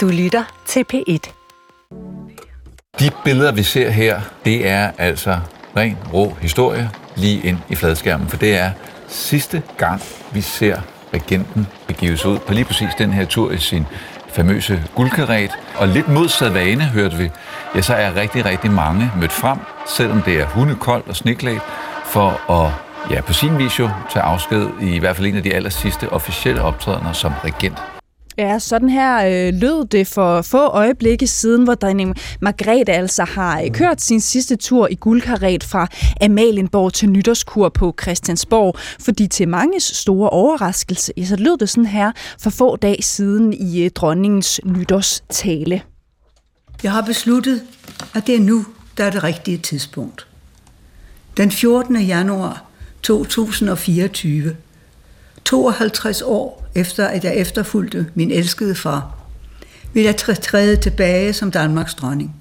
Du lytter til P1. De billeder, vi ser her, det er altså ren, rå historie lige ind i fladskærmen, for det er sidste gang, vi ser regenten begive sig ud på lige præcis den her tur i sin famøse guldkaret. Og lidt modsat vane, hørte vi, ja, så er rigtig mange mødt frem, selvom det er hundekoldt og sneklædt, for at, ja, på sin vis jo tage afsked i hvert fald en af de allersidste officielle optrædener som regent. Ja, sådan her lød det for få øjeblikke siden, hvor dronning Margrethe altså har kørt sin sidste tur i guldkaret fra Amalienborg til nytårskur på Christiansborg. Fordi til manges store overraskelse, ja, så lød det sådan her for få dage siden i dronningens nytårstale. Jeg har besluttet, at det er nu, der er det rigtige tidspunkt. Den 14. januar 2024, 52 år efter at jeg efterfulgte min elskede far, vil jeg træde tilbage som Danmarks dronning.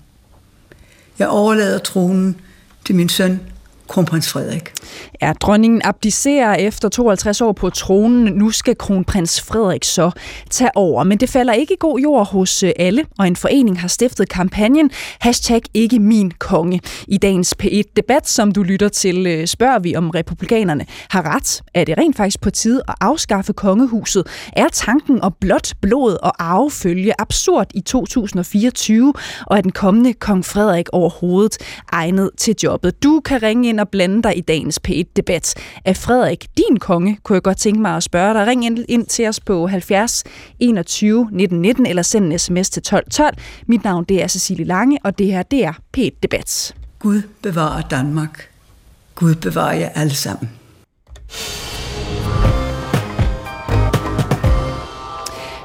Jeg overlader tronen til min søn, kronprins Frederik. Ja, dronningen abdicerer efter 52 år på tronen. Nu skal kronprins Frederik så tage over. Men det falder ikke i god jord hos alle, og en forening har stiftet kampagnen #IkkeMinKonge. I dagens P1 Debat, som du lytter til, spørger vi, om republikanerne har ret. Er det rent faktisk på tide at afskaffe kongehuset? Er tanken om blot blod og arvefølge absurd i 2024? Og er den kommende kong Frederik overhovedet egnet til jobbet? Du kan ringe ind og blande dig i dagens P1-debat. Er Frederik din konge, kunne jeg godt tænke mig at spørge dig. Ring ind til os på 70 21 19 19 eller send en sms til 12 12. Mit navn, det er Cecilie Lange, og det her, det er P1-debat. Gud bevarer Danmark. Gud bevarer jer alle sammen.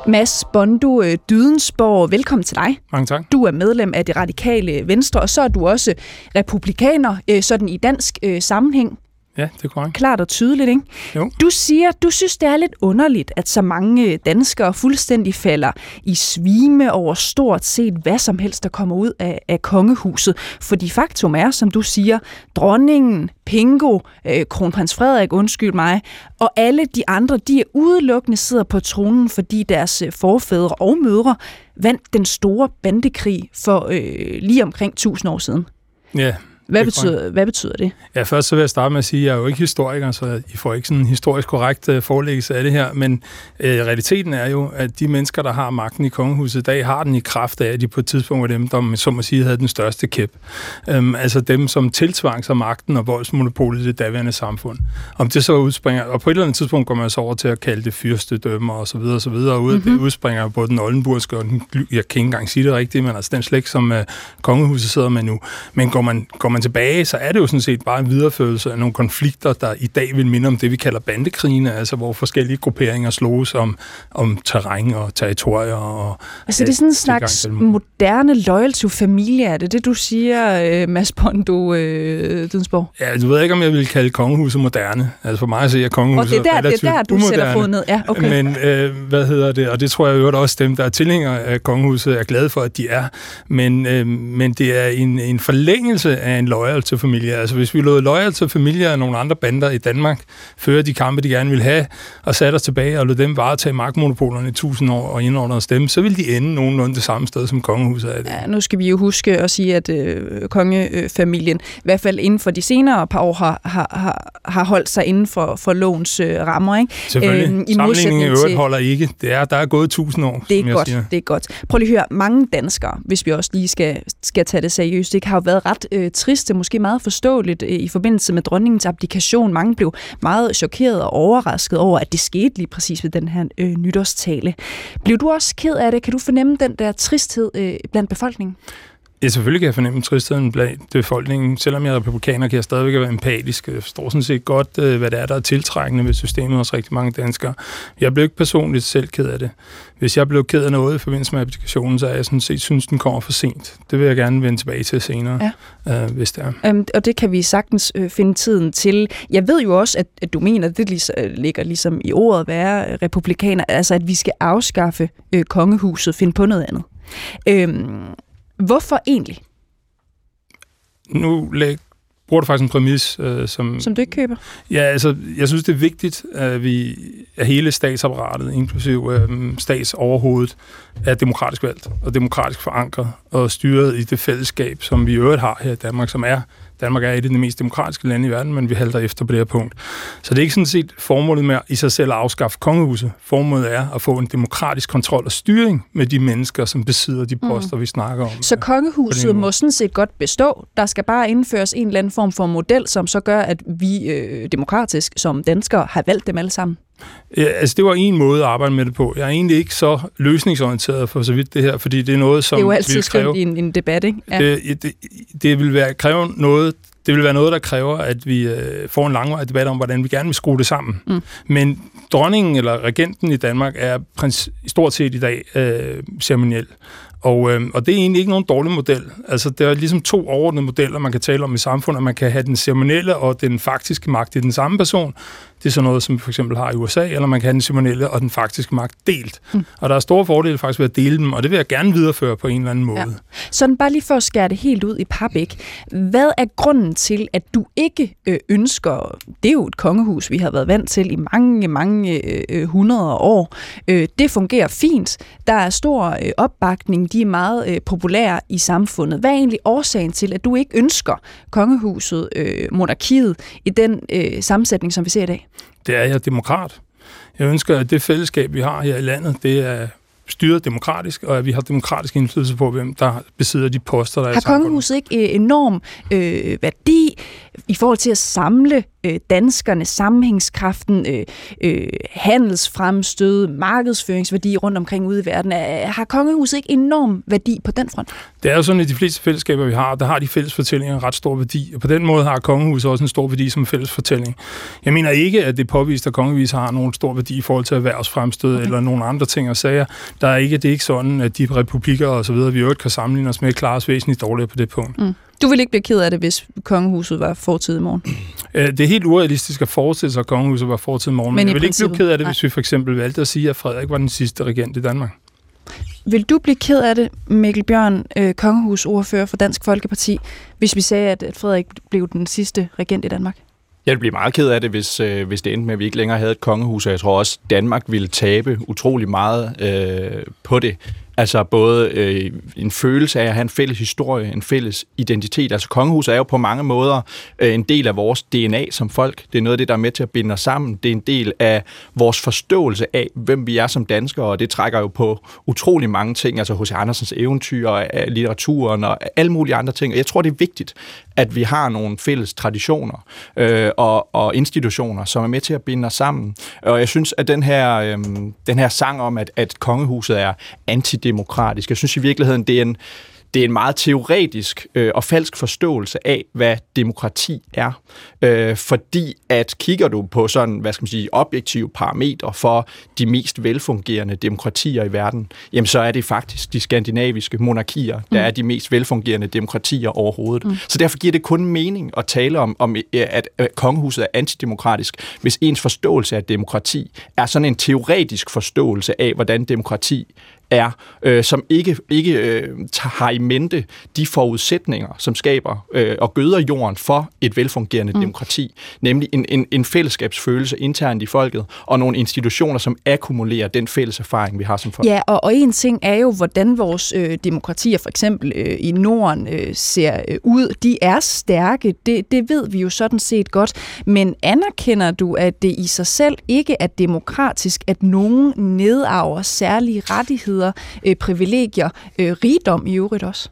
Mads Bondo Dydensborg, velkommen til dig. Mange tak. Du er medlem af Det Radikale Venstre, og så er du også republikaner, sådan i dansk sammenhæng. Ja, det er korrekt. Klart og tydeligt, ikke? Jo. Du siger, du synes, det er lidt underligt, at så mange danskere fuldstændig falder i svime over stort set hvad som helst, der kommer ud af kongehuset. Fordi faktum er, som du siger, dronningen, Pingo, kronprins Frederik, og alle de andre, de er udelukkende sidder på tronen, fordi deres forfædre og mødre vandt den store bandekrig for lige omkring 1000 år siden. Ja. Hvad betyder det? Ja, først så vil jeg starte med at sige, at jeg er jo ikke historiker, så I får ikke sådan en historisk korrekt forelæggelse af det her, men realiteten er jo, at de mennesker, der har magten i kongehuset i dag, har den i kraft af, at de på et tidspunkt var dem, der, som at sige, havde den største kæp. Altså dem, som tiltvang sig magten og voldsmonopolet i det daværende samfund. Om det så udspringer, og på et eller andet tidspunkt går man så over til at kalde det fyrstedømmer og så videre og så videre, og ud af det udspringer både den oldenburgske og den, jeg kan ikke engang sige det rigtigt, men altså den slægt, som kongehuset sidder med nu. Men går man tilbage, så er det jo sådan set bare en videreførelse af nogle konflikter, der i dag vil minde om det, vi kalder bandekrigene, altså hvor forskellige grupperinger slås om terræn og territorier. Og altså det er sådan en slags moderne loyal to familie, er det det, du siger, Mads Bondo Dydensborg? Ja, du ved ikke, om jeg vil kalde kongehuset moderne. Altså for mig at se, at kongehuset er relativt umoderne. Og det er der, du sætter foden ned. Ja, okay. Men og det tror jeg jo også dem, der er tilhængere af kongehuset, er glade for, at de er. Men det er en forlængelse af en loyal til familie. Altså hvis vi lod loyal til familier og nogle andre bander i Danmark føre de kampe, de gerne ville have, og satte os tilbage og lod dem varetage magtmonopolerne i 1000 år og indordne os dem, så ville de ende nogenlunde det samme sted, som kongehuset er det. Ja, nu skal vi jo huske at sige, at kongefamilien i hvert fald inden for de senere par år har holdt sig inden for lovens rammer. Ikke? Selvfølgelig. Sammenligningen i øvrigt holder ikke. Der er gået 1000 år, det er godt, siger. Det er godt. Prøv lige at høre, mange danskere, hvis vi også lige skal tage det seriøst, ikke, har jo været ret triste, måske meget forståeligt i forbindelse med dronningens abdikation. Mange blev meget chokeret og overrasket over, at det skete lige præcis ved den her nytårstale. Blev du også ked af det? Kan du fornemme den der tristhed blandt befolkningen? Ja, selvfølgelig kan jeg fornemme tristheden blandt befolkningen. Selvom jeg er republikaner, kan jeg stadigvæk være empatisk. Jeg forstår sådan set godt, hvad det er, der er tiltrækkende ved systemet hos rigtig mange danskere. Jeg blev ikke personligt selv ked af det. Hvis jeg blev ked af noget i forbindelse med applikationen, så er jeg sådan set, synes, den kommer for sent. Det vil jeg gerne vende tilbage til senere, ja. Hvis det er. Og det kan vi sagtens finde tiden til. Jeg ved jo også, at du mener, at det ligger ligesom i ordet at være republikaner, altså at vi skal afskaffe kongehuset, finde på noget andet. Hvorfor egentlig? Nu bruger du faktisk en præmis, som du ikke køber? Ja, altså, jeg synes, det er vigtigt, at hele statsapparatet, inklusiv statsoverhovedet, er demokratisk valgt og demokratisk forankret og styret i det fællesskab, som vi i øvrigt har her i Danmark, som er... Danmark er et af de mest demokratiske lande i verden, men vi halter efter på det her punkt. Så det er ikke sådan set formålet med i sig selv at afskaffe kongehuset. Formålet er at få en demokratisk kontrol og styring med de mennesker, som besidder de poster, vi snakker om. Så kongehuset må sådan set godt bestå. Der skal bare indføres en eller anden form for model, som så gør, at vi demokratisk som danskere har valgt dem alle sammen. Ja, altså det var en måde at arbejde med det på. Jeg er egentlig ikke så løsningsorienteret for så vidt det her, fordi det er noget, som... Det er jo altid skrevet i en debat, ikke? Ja. Det vil være kræve noget... Det vil være noget, der kræver, at vi får en langvarig debat om, hvordan vi gerne vil skrue det sammen. Mm. Men dronningen eller regenten i Danmark er stort set i dag ceremoniel. Og det er egentlig ikke nogen dårlig model. Altså, der er ligesom to overordnede modeller, man kan tale om i samfundet. Man kan have den ceremonielle og den faktiske magt i den samme person. Det er sådan noget, som vi for eksempel har i USA. Eller man kan have den ceremonielle og den faktiske magt delt. Mm. Og der er store fordele faktisk ved at dele dem, og det vil jeg gerne videreføre på en eller anden måde. Ja. Sådan bare lige for at skære det helt ud i pap, ikke? Hvad er grunden til, at du ikke ønsker... Det er jo et kongehus, vi har været vant til i mange hundrede år. Det fungerer fint. Der er stor opbakning. De er meget populære i samfundet. Hvad er egentlig årsagen til, at du ikke ønsker kongehuset, monarkiet, i den sammensætning, som vi ser i dag? Det er jeg demokrat. Jeg ønsker, at det fællesskab, vi har her i landet, det er styret demokratisk, og at vi har demokratisk indflydelse på, hvem der besidder de poster, der er i samfundet. Har kongehuset ikke enorm værdi i forhold til at samle danskerne, sammenhængskraften, handelsfremstød, markedsføringsværdi rundt omkring ude i verden? Har kongehuset ikke enorm værdi på den front? Det er jo sådan, at de fleste fællesskaber, vi har, der har de fælles fortællinger ret stor værdi, og på den måde har kongehuset også en stor værdi som fælles fortælling. Jeg mener ikke, at det påvist, at kongehuset har nogen stor værdi i forhold til erhvervsfremstød eller nogle andre ting og sager. Det er ikke sådan, at de republikker og så videre, vi øvrigt kan sammenligne os med, klarer os væsentligt dårligere på det punkt. Mm. Du ville ikke blive ked af det, hvis kongehuset var fortid i morgen? Det er helt urealistisk at forestille sig, at kongehuset var fortid i morgen. Men jeg ville ikke blive ked af det, hvis vi for eksempel valgte at sige, at Frederik var den sidste regent i Danmark. Vil du blive ked af det, Mikkel Bjørn, kongehusordfører for Dansk Folkeparti, hvis vi sagde, at Frederik blev den sidste regent i Danmark? Jeg ville blive meget ked af det, hvis det endte med, at vi ikke længere havde et kongehus, og jeg tror også, Danmark ville tabe utrolig meget på det. Altså både en følelse af at have en fælles historie, en fælles identitet. Altså kongehuset er jo på mange måder en del af vores DNA som folk. Det er noget af det, der er med til at binde os sammen. Det er en del af vores forståelse af, hvem vi er som danskere, og det trækker jo på utrolig mange ting. Altså H.C. Andersens eventyr, og litteraturen og alle mulige andre ting. Og jeg tror, det er vigtigt, at vi har nogle fælles traditioner og institutioner, som er med til at binde os sammen. Og jeg synes, at den her sang om, at kongehuset er antidemokratisk, jeg synes i virkeligheden, det er en meget teoretisk og falsk forståelse af, hvad demokrati er. Fordi at kigger du på sådan, hvad skal man sige, objektive parametre for de mest velfungerende demokratier i verden, jamen så er det faktisk de skandinaviske monarkier, der er de mest velfungerende demokratier overhovedet. Mm. Så derfor giver det kun mening at tale om, at kongehuset er antidemokratisk, hvis ens forståelse af demokrati er sådan en teoretisk forståelse af, hvordan demokrati er, som ikke har i mente de forudsætninger, som skaber og gøder jorden for et velfungerende demokrati, nemlig en fællesskabsfølelse internt i folket, og nogle institutioner, som akkumulerer den fælles erfaring, vi har som folk. Ja, og en ting er jo, hvordan vores demokratier, for eksempel i Norden, ser ud. De er stærke, det ved vi jo sådan set godt, men anerkender du, at det i sig selv ikke er demokratisk, at nogen nedarver særlige rettigheder, privilegier, rigdom i øvrigt også?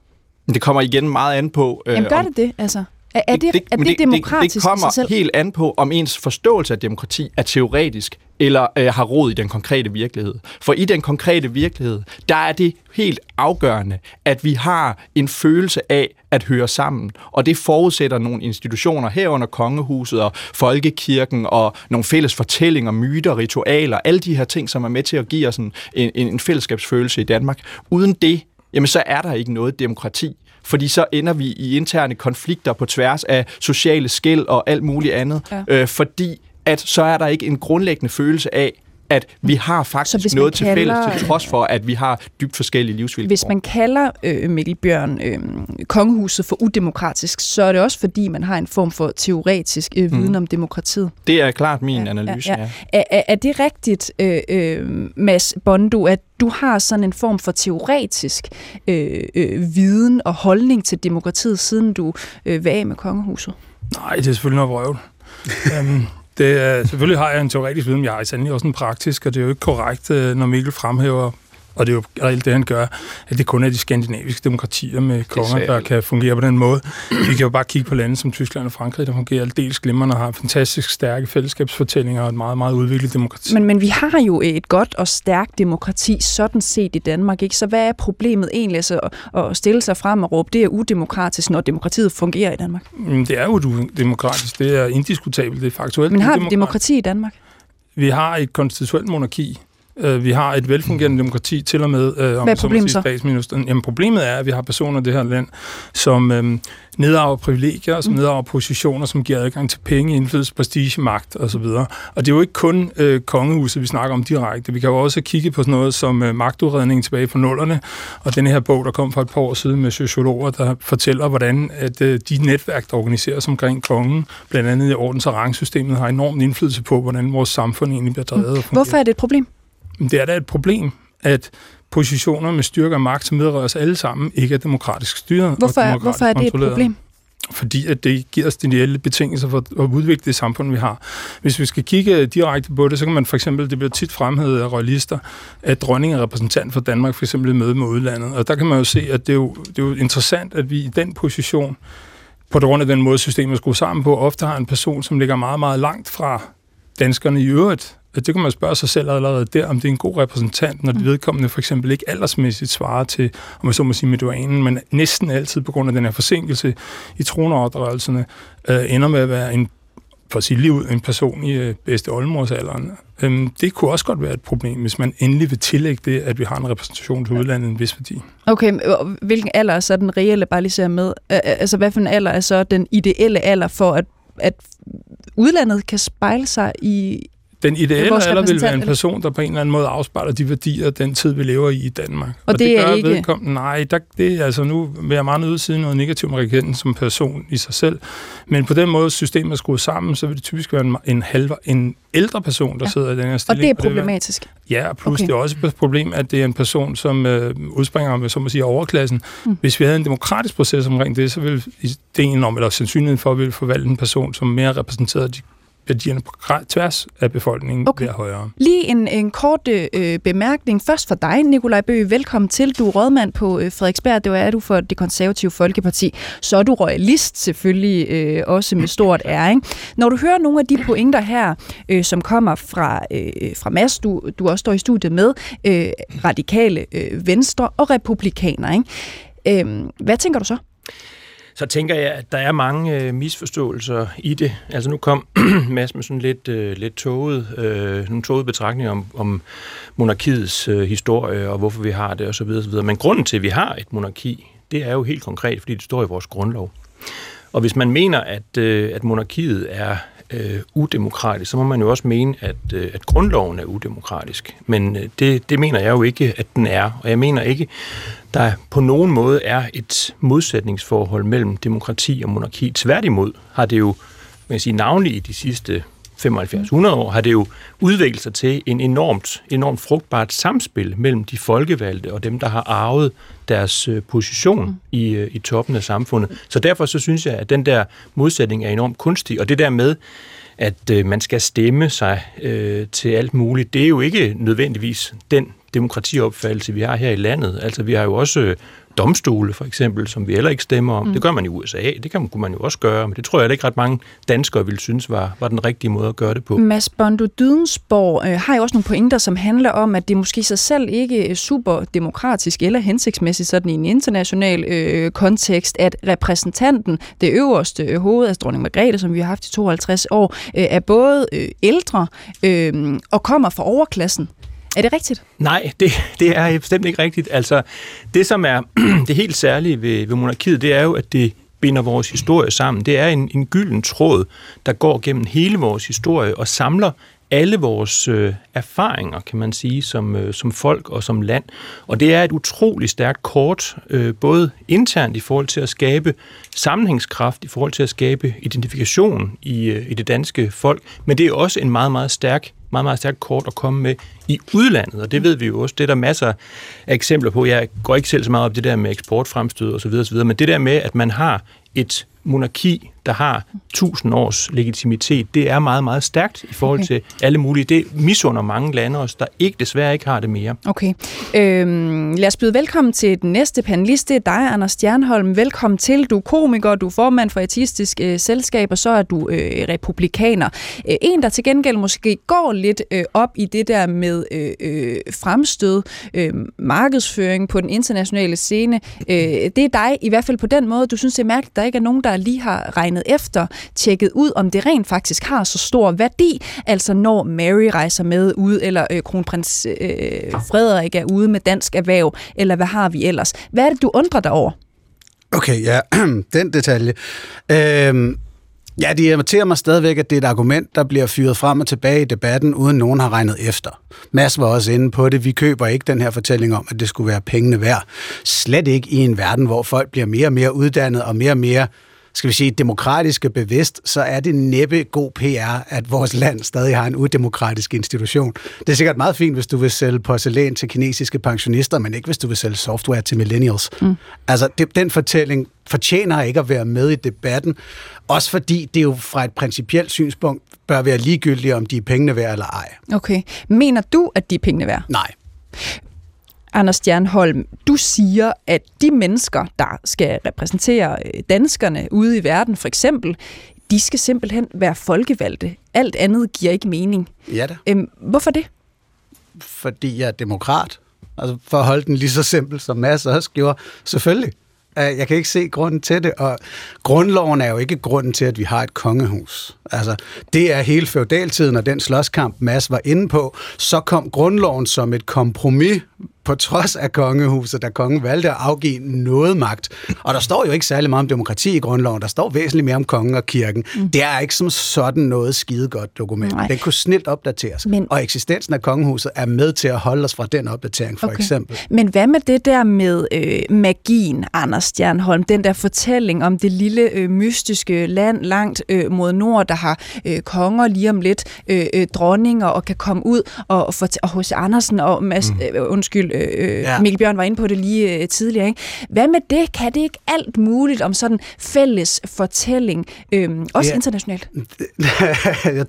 Det kommer igen meget an på... Jamen gør det altså? Er det demokratisk? Det kommer helt an på, om ens forståelse af demokrati er teoretisk, eller har rod i den konkrete virkelighed. For i den konkrete virkelighed, der er det helt afgørende, at vi har en følelse af at høre sammen. Og det forudsætter nogle institutioner herunder kongehuset og folkekirken og nogle fælles fortællinger, myter, ritualer, alle de her ting, som er med til at give os en fællesskabsfølelse i Danmark. Uden det, jamen så er der ikke noget demokrati. Fordi så ender vi i interne konflikter på tværs af sociale skel og alt muligt andet. Ja. Fordi at så er der ikke en grundlæggende følelse af, at vi har faktisk noget til fælles, til trods for, at vi har dybt forskellige livsvilkår. Hvis man kalder Mikkel Bjørn kongehuset for udemokratisk, så er det også fordi, man har en form for teoretisk viden om demokratiet. Det er klart min analyse, ja. Er det rigtigt, Mads Bondo, at du har sådan en form for teoretisk viden og holdning til demokratiet, siden du var af med kongehuset? Nej, det er selvfølgelig noget vrøvl. Selvfølgelig har jeg en teoretisk viden, men jeg har sandelig også en praktisk, og det er jo ikke korrekt, når Mikkel fremhæver, og det er jo reelt det, han gør, at det kun er de skandinaviske demokratier med konger, der kan fungere på den måde. Vi kan jo bare kigge på lande som Tyskland og Frankrig, der fungerer aldeles glimrende og har fantastisk stærke fællesskabsfortællinger og et meget, meget udviklet demokrati. Men vi har jo et godt og stærkt demokrati sådan set i Danmark, ikke? Så hvad er problemet egentlig så at stille sig frem og råbe, det er udemokratisk, når demokratiet fungerer i Danmark? Det er jo udemokratisk, det er indiskutabelt, det er faktuelt. Men har vi demokrati i Danmark? Vi har et konstitutionelt monarki. Vi har et velfungerende demokrati til og med statsministeren. Jamen, problemet er, at vi har personer i det her land, som nedarver privilegier, som nedarver positioner, som giver adgang til penge, indflydelse, prestige, magt osv. Og det er jo ikke kun kongehuset, vi snakker om direkte. Vi kan jo også kigge på sådan noget som magtudredningen tilbage på 00'erne, og denne her bog, der kom for et par år siden med sociologer, der fortæller, hvordan at, de netværk, der organiseres omkring kongen, blandt andet i ordens- og rangsystemet, har enorm indflydelse på, hvordan vores samfund egentlig bliver drevet. Og hvorfor er det et problem? Det er da et problem, at positioner med styrke og magt, som vedrører os alle sammen, ikke er demokratisk styret. Hvorfor er det et problem? Fordi at det giver os de ideelle betingelser for at udvikle det samfund, vi har. Hvis vi skal kigge direkte på det, så kan man for eksempel, det bliver tit fremhævet af royalister, at dronningen er repræsentant for Danmark, for eksempel i møde med udlandet. Og der kan man jo se, at det er jo interessant, at vi i den position, på grund af den måde systemet skruer sammen på, ofte har en person, som ligger meget, meget langt fra danskerne i øvrigt. Det kan man spørge sig selv allerede der, om det er en god repræsentant, når det vedkommende for eksempel ikke aldersmæssigt svarer til, om man så må sige, medianen, men næsten altid på grund af den her forsinkelse i troneoverdragelserne, ender med at være en person i bedste oldemors-alderen. Det kunne også godt være et problem, hvis man endelig vil tillægge det, at vi har en repræsentation til udlandet en vis værdi. Okay, hvilken alder er så den reelle, bare lige ser med? Altså, hvad for en alder er så den ideelle alder for, at udlandet kan spejle sig i... Den ideelle alder vil være en person, der på en eller anden måde afspejler de værdier, den tid, vi lever i Danmark. Og det gør ikke... vedkommende. Nej, det er altså nu vil jeg meget nødt til noget negativt med regenten som person i sig selv. Men på den måde, systemet er skruet sammen, så vil det typisk være en ældre person, der sidder i den her stilling. Og det er problematisk? Ja, plus det er også et problem, at det er en person, som udspringer, som man siger, overklassen. Hvis vi havde en demokratisk proces omkring det, så ville ideen om, eller sandsynligheden for, at vi ville forvalte en person, som mere repræsenterede de værdierne på tværs af befolkningen bliver højere. Lige en kort bemærkning. Først for dig, Nikolaj Bøgh. Velkommen til. Du er rådmand på Frederiksberg. Det er du for Det Konservative Folkeparti. Så er du royalist selvfølgelig, også med stort R, ikke? Når du hører nogle af de pointer her, som kommer fra Mads, du også står i studiet med, radikale venstre og republikaner, ikke? Hvad tænker du så? Så tænker jeg, at der er mange misforståelser i det. Altså nu kom Mads med sådan lidt nogle tågede betragtninger om monarkiets historie og hvorfor vi har det osv. osv. Men grunden til, at vi har et monarki, det er jo helt konkret, fordi det står i vores grundlov. Og hvis man mener, at monarkiet er udemokratisk, så må man jo også mene, at grundloven er udemokratisk. Men det mener jeg jo ikke, at den er. Og jeg mener ikke, der på nogen måde er et modsætningsforhold mellem demokrati og monarki. Tværtimod har det jo, man kan sige, navnlig i de sidste 75-100 år, har det jo udviklet sig til en enormt frugtbart samspil mellem de folkevalgte og dem, der har arvet deres position i toppen af samfundet. Så derfor så synes jeg, at den der modsætning er enormt kunstig, og det der med, at man skal stemme sig til alt muligt, det er jo ikke nødvendigvis den demokratiopfattelse, vi har her i landet. Altså, vi har jo også domstole, for eksempel, som vi heller ikke stemmer om. Det gør man i USA, kunne man jo også gøre, men det tror jeg ikke ret mange danskere ville synes var den rigtige måde at gøre det på. Mads Bondo Dydensborg har jo også nogle pointer, som handler om, at det måske sig selv ikke er super demokratisk eller hensigtsmæssigt sådan i en international kontekst, at repræsentanten, det øverste hoved, altså dronning Margrethe, som vi har haft i 52 år, er både ældre og kommer fra overklassen. Er det rigtigt? Nej, det er bestemt ikke rigtigt. Altså, det som er det helt særlige ved monarkiet, det er jo, at det binder vores historie sammen. Det er en gylden tråd, der går gennem hele vores historie og samler alle vores erfaringer, kan man sige, som folk og som land. Og det er et utroligt stærkt kort, både internt i forhold til at skabe sammenhængskraft, i forhold til at skabe identifikation i det danske folk, men det er også en meget, meget stærk kort at komme med i udlandet, og det ved vi jo også. Det er der masser af eksempler på. Jeg går ikke selv så meget op det der med eksportfremstød osv. osv., men det der med, at man har et monarki, der har 1000 års legitimitet, det er meget, meget stærkt i forhold til alle mulige. Det misunder mange lande os, der ikke, desværre ikke har det mere. Okay. Lad os byde velkommen til den næste panelist. Det er dig, Anders Stjernholm. Velkommen til. Du er komiker, du er formand for Artistisk Selskab, og så er du republikaner. En, der til gengæld måske går lidt op i det der med fremstød, markedsføring på den internationale scene. Det er dig i hvert fald på den måde. Du synes, det er mærkeligt, at der ikke er nogen, der lige har regnet efter, tjekket ud, om det rent faktisk har så stor værdi, altså når Mary rejser med ud, eller kronprins Frederik er ude med dansk erhverv, eller hvad har vi ellers? Hvad er det, du undrer dig over? Okay, ja, den detalje. Ja, det irriterer mig stadigvæk, at det er et argument, der bliver fyret frem og tilbage i debatten, uden nogen har regnet efter. Mads var også inde på det. Vi køber ikke den her fortælling om, at det skulle være pengene værd. Slet ikke i en verden, hvor folk bliver mere og mere uddannet og mere og mere, skal vi sige, demokratiske bevidst, så er det næppe god PR, at vores land stadig har en udemokratisk institution. Det er sikkert meget fint, hvis du vil sælge porcelæn til kinesiske pensionister, men ikke hvis du vil sælge software til millennials. Mm. Altså, den fortælling fortjener ikke at være med i debatten, også fordi det jo fra et principielt synspunkt bør være ligegyldigt, om de er pengene værd eller ej. Okay. Mener du, at de er pengene værd? Nej. Anders Stjernholm, du siger, at de mennesker, der skal repræsentere danskerne ude i verden, for eksempel, de skal simpelthen være folkevalgte. Alt andet giver ikke mening. Ja da. Hvorfor det? Fordi jeg er demokrat. Altså for at holde den lige så simpel, som Mads også gjorde. Selvfølgelig. Jeg kan ikke se grunden til det, og grundloven er jo ikke grunden til, at vi har et kongehus. Altså, det er hele feudaltiden og den slåskamp, Mads var inde på. Så kom grundloven som et kompromis på trods af kongehuset, da kongen valgte at afgive noget magt. Og der står jo ikke særlig meget om demokrati i grundloven. Der står væsentligt mere om kongen og kirken. Mm. Det er ikke som sådan noget skidegodt dokument. Nej. Den kunne snilt opdateres. Men... Og eksistensen af kongehuset er med til at holde os fra den opdatering, for eksempel. Men hvad med det der med magien, Anders Stjernholm? Den der fortælling om det lille mystiske land langt mod nord, der har konger lige om lidt, dronninger, og kan komme ud og H.C. Andersen og Mads, Mikkel Bjørn var inde på det lige tidligere, ikke? Hvad med det? Kan det ikke alt muligt om sådan fælles fortælling, også internationalt?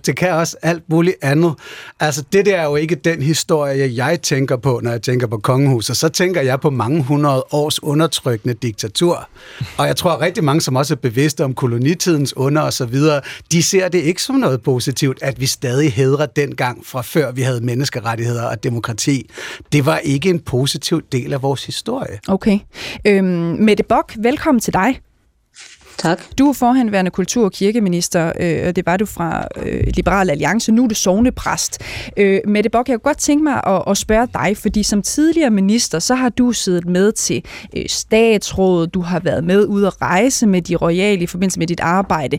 Det kan også alt muligt andet. Altså, det der er jo ikke den historie, jeg tænker på, når jeg tænker på kongehuset. Så tænker jeg på mange hundrede års undertrykkende diktatur. Og jeg tror, rigtig mange, som også er bevidste om kolonitidens under og så videre, de ser det ikke som noget positivt, at vi stadig hedrer dengang fra før vi havde menneskerettigheder og demokrati. Det var ikke en positiv del af vores historie. Okay. Mette Bock, velkommen til dig. Tak. Du er forhenværende kultur- og kirkeminister, og det var du fra Liberal Alliance. Nu er du sognepræst. Mette Bock, jeg kunne godt tænke mig at spørge dig, fordi som tidligere minister, så har du siddet med til statsrådet, du har været med ude at rejse med de royale i forbindelse med dit arbejde.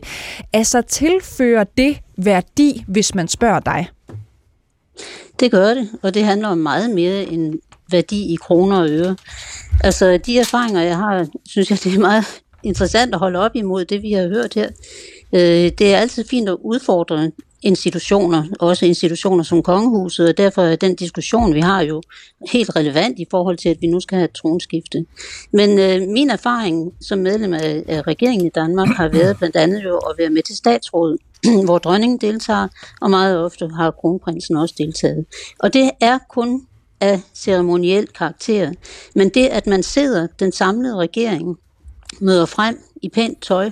Altså, tilfører det værdi, hvis man spørger dig? Det gør det, og det handler om meget mere end værdi i kroner og øre. Altså, de erfaringer, jeg har, synes jeg, det er meget interessant at holde op imod det, vi har hørt her. Det er altid fint at udfordre institutioner, også institutioner som kongehuset, og derfor er den diskussion, vi har, jo helt relevant i forhold til, at vi nu skal have et tronskifte. Men min erfaring som medlem af regeringen i Danmark har været blandt andet jo at være med til statsrådet, hvor dronningen deltager, og meget ofte har kronprinsen også deltaget. Og det er kun af ceremoniel karakter. Men det, at man sidder, den samlede regering, møder frem i pænt tøj,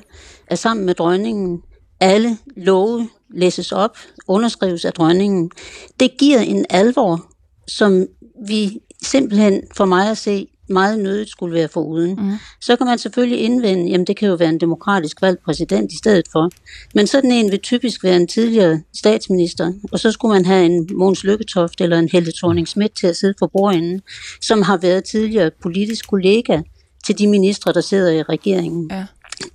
er sammen med dronningen, alle love læses op, underskrives af dronningen, det giver en alvor, som vi simpelthen, for mig at se, meget nødigt skulle være foruden. Mm. Så kan man selvfølgelig indvende, jamen det kan jo være en demokratisk valgt præsident i stedet for. Men sådan en vil typisk være en tidligere statsminister, og så skulle man have en Mogens Lykketoft eller en Helle Thorning-Schmidt til at sidde for bordenden, som har været tidligere politisk kollega til de ministre, der sidder i regeringen. Ja.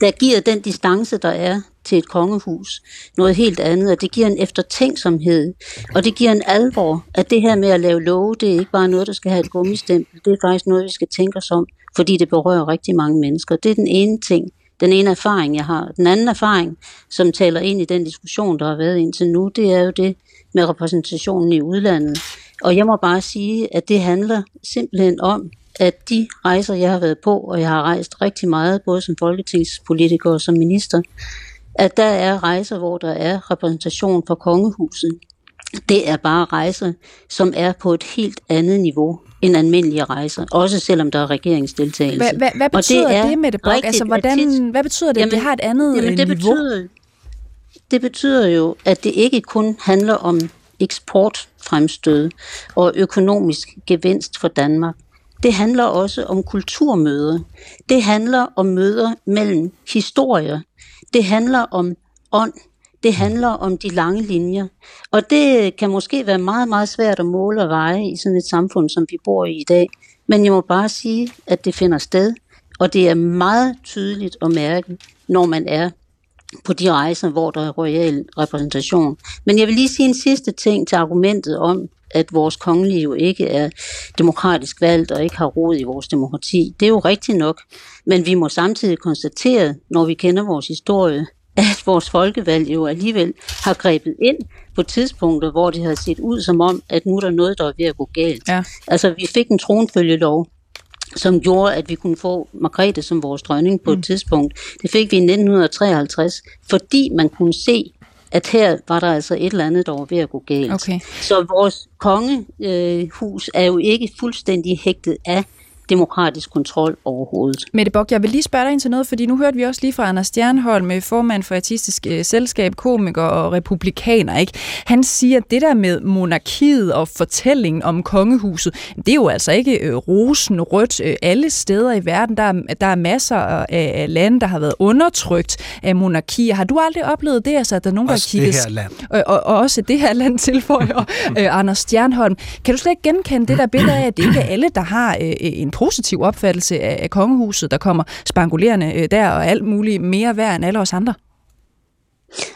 der giver den distance, der er til et kongehus, noget helt andet, og det giver en eftertænksomhed, og det giver en alvor, at det her med at lave love, det er ikke bare noget, der skal have et gummistempel, det er faktisk noget, vi skal tænke os om, fordi det berører rigtig mange mennesker. Det er den ene ting, den ene erfaring, jeg har. Den anden erfaring, som taler ind i den diskussion, der har været indtil nu, det er jo det med repræsentationen i udlandet. Og jeg må bare sige, at det handler simpelthen om, at de rejser, jeg har været på, og jeg har rejst rigtig meget, både som folketingspolitiker og som minister, at der er rejser, hvor der er repræsentation for kongehuset. Det er bare rejser, som er på et helt andet niveau end almindelige rejser, også selvom der er regeringsdeltagelse. Hvad betyder det, Mette Bock? Altså, hvad betyder det, at det har et andet niveau? Det betyder jo, at det ikke kun handler om eksportfremstød og økonomisk gevinst for Danmark. Det handler også om kulturmøder. Det handler om møder mellem historier. Det handler om ånd. Det handler om de lange linjer. Og det kan måske være meget, meget svært at måle og veje i sådan et samfund, som vi bor i i dag. Men jeg må bare sige, at det finder sted. Og det er meget tydeligt at mærke, når man er på de rejser, hvor der er royal repræsentation. Men jeg vil lige sige en sidste ting til argumentet om, at vores kongelige jo ikke er demokratisk valgt og ikke har rod i vores demokrati. Det er jo rigtigt nok, men vi må samtidig konstatere, når vi kender vores historie, at vores folkevalg jo alligevel har grebet ind på tidspunkter, hvor det har set ud som om, at nu er der noget, der er ved at gå galt. Ja. Altså, vi fik en tronfølgelov, som gjorde, at vi kunne få Margrethe som vores dronning på et tidspunkt. Det fik vi i 1953, fordi man kunne se, at her var der altså et eller andet, der var ved at gå galt. Okay. Så vores kongehus er jo ikke fuldstændig hægtet af demokratisk kontrol overhovedet. Mette Bock, jeg vil lige spørge dig ind til noget, fordi nu hørte vi også lige fra Anders Stjernholm, formand for Artistisk Selskab, komiker og republikaner, ikke? Han siger, at det der med monarkiet og fortællingen om kongehuset, det er jo altså ikke rosenrødt alle steder i verden. Der er masser af lande, der har været undertrykt af monarkier. Har du aldrig oplevet det, altså, at der er nogen, der har kigget... Og også det her land, tilføjer Anders Stjernholm. Kan du slet ikke genkende det der billede af, at det ikke er alle, der har en positiv opfattelse af kongehuset, der kommer spangulerende der og alt muligt mere værd end alle os andre?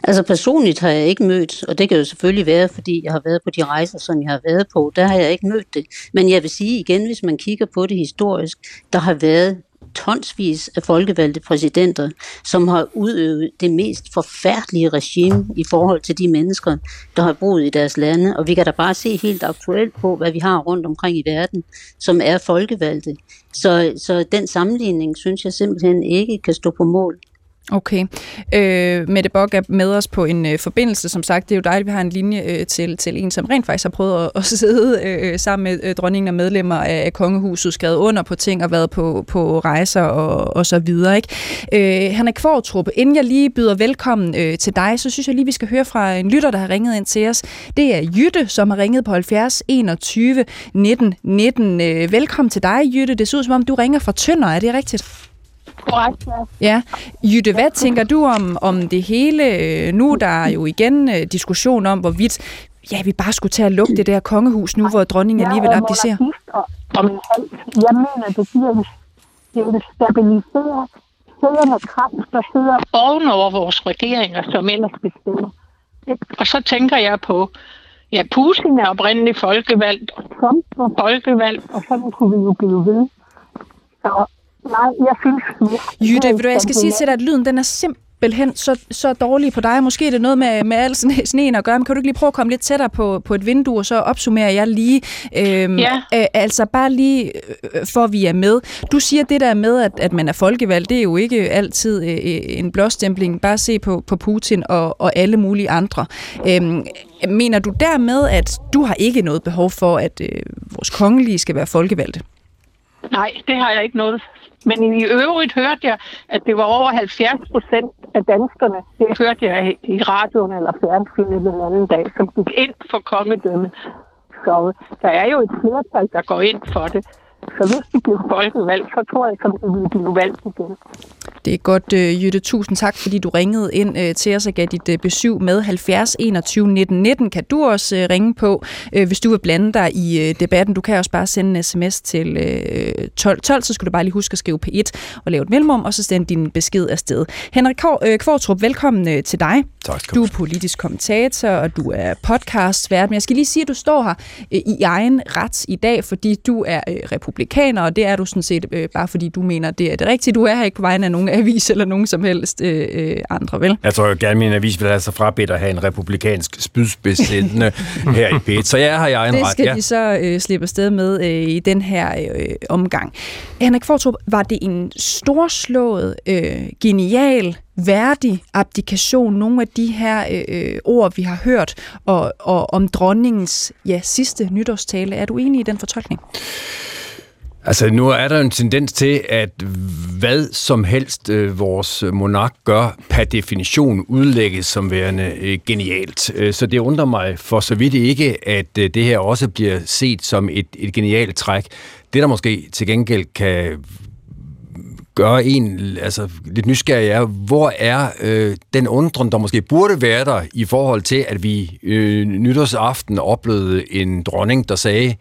Altså personligt har jeg ikke mødt, og det kan jo selvfølgelig være, fordi jeg har været på de rejser, som jeg har været på, der har jeg ikke mødt det. Men jeg vil sige igen, hvis man kigger på det historisk, der har været tonsvis af folkevalgte præsidenter, som har udøvet det mest forfærdelige regime i forhold til de mennesker, der har boet i deres lande. Og vi kan da bare se helt aktuelt på, hvad vi har rundt omkring i verden, som er folkevalgte. Så den sammenligning, synes jeg simpelthen ikke kan stå på mål. Okay. Mette Bock er med os på en forbindelse, som sagt. Det er jo dejligt, vi har en linje til en, som rent faktisk har prøvet at sidde sammen med dronningen og medlemmer af kongehuset, skrevet under på ting og været på rejser og så videre, ikke? Henrik Qvortrup, inden jeg lige byder velkommen til dig, så synes jeg lige, vi skal høre fra en lytter, der har ringet ind til os. Det er Jytte, som har ringet på 70 21 19 19. Velkommen til dig, Jytte. Det ser ud, som om du ringer fra Tønder. Er det rigtigt? Korrekt, ja. Ja. Jytte, hvad tænker du om det hele? Nu der er jo igen diskussion om, hvorvidt vi bare skulle tage at lukke det der kongehus nu, hvor dronningen alligevel abdicerer. Jeg mener, det vil stabilisere siddende kraft, der sidder ovenover vores regeringer, som ellers bestemmer. Og så tænker jeg på, Putin er oprindeligt folkevalgt, og Trump var folkevalgt, og sådan kunne vi jo blive ved. Så nej, jeg synes... Jytte, jeg skal sige til dig, at lyden den er simpelthen så dårlig på dig. Måske er det noget med al sneen at gøre, men kan du ikke lige prøve at komme lidt tættere på et vindue, og så opsummerer jeg lige. Altså bare lige, for vi er med. Du siger det der med, at man er folkevalgt, det er jo ikke altid en blåstempling. Bare se på Putin og alle mulige andre. Mener du dermed, at du har ikke noget behov for, at vores kongelige skal være folkevalgte? Nej, det har jeg ikke noget. Men i øvrigt hørte jeg, at det var over 70% af danskerne, det hørte jeg i radioen eller fjernsynet den anden dag, som gik ind for kongedømmet. Så der er jo et flertal, der går ind for det. Så Så hvis de bliver folkevalgt, så tror jeg, at de vil blive valgt igen. Det er godt, Jytte. Tusind tak, fordi du ringede ind til os og gav dit besøg med 70 21 19 19. Kan du også ringe på, hvis du vil blande dig i debatten. Du kan også bare sende en sms til 1212, så skal du bare lige huske at skrive P1 og lave et mellemrum, og så sende din besked afsted. Henrik Qvortrup, velkommen til dig. Tak. Du er politisk kommentator, og du er podcastvært, men jeg skal lige sige, at du står her i egen ret i dag, fordi du er republikaner, og det er du sådan set bare fordi du mener, det er det rigtige. Du er her ikke på vegne af nogen avis eller nogen som helst andre, vel? Jeg tror jo gerne, min avis vil have sig frabedt at have en republikansk spydspidsende her i P1, så jeg er her i egen ret. Det skal de så slippe afsted med i den her omgang. Henrik Qvortrup, var det en storslået, genial, værdig abdikation, nogle af de her ord, vi har hørt, og om dronningens sidste nytårstale? Er du enig i den fortolkning? Altså, nu er der en tendens til, at hvad som helst vores monark gør, per definition udlægges som værende genialt. Så det undrer mig for så vidt ikke, at det her også bliver set som et genialt træk. Det, der måske til gengæld kan gøre en lidt nysgerrig er, hvor er den undren, der måske burde være der i forhold til, at vi nytårsaften oplevede en dronning, der sagde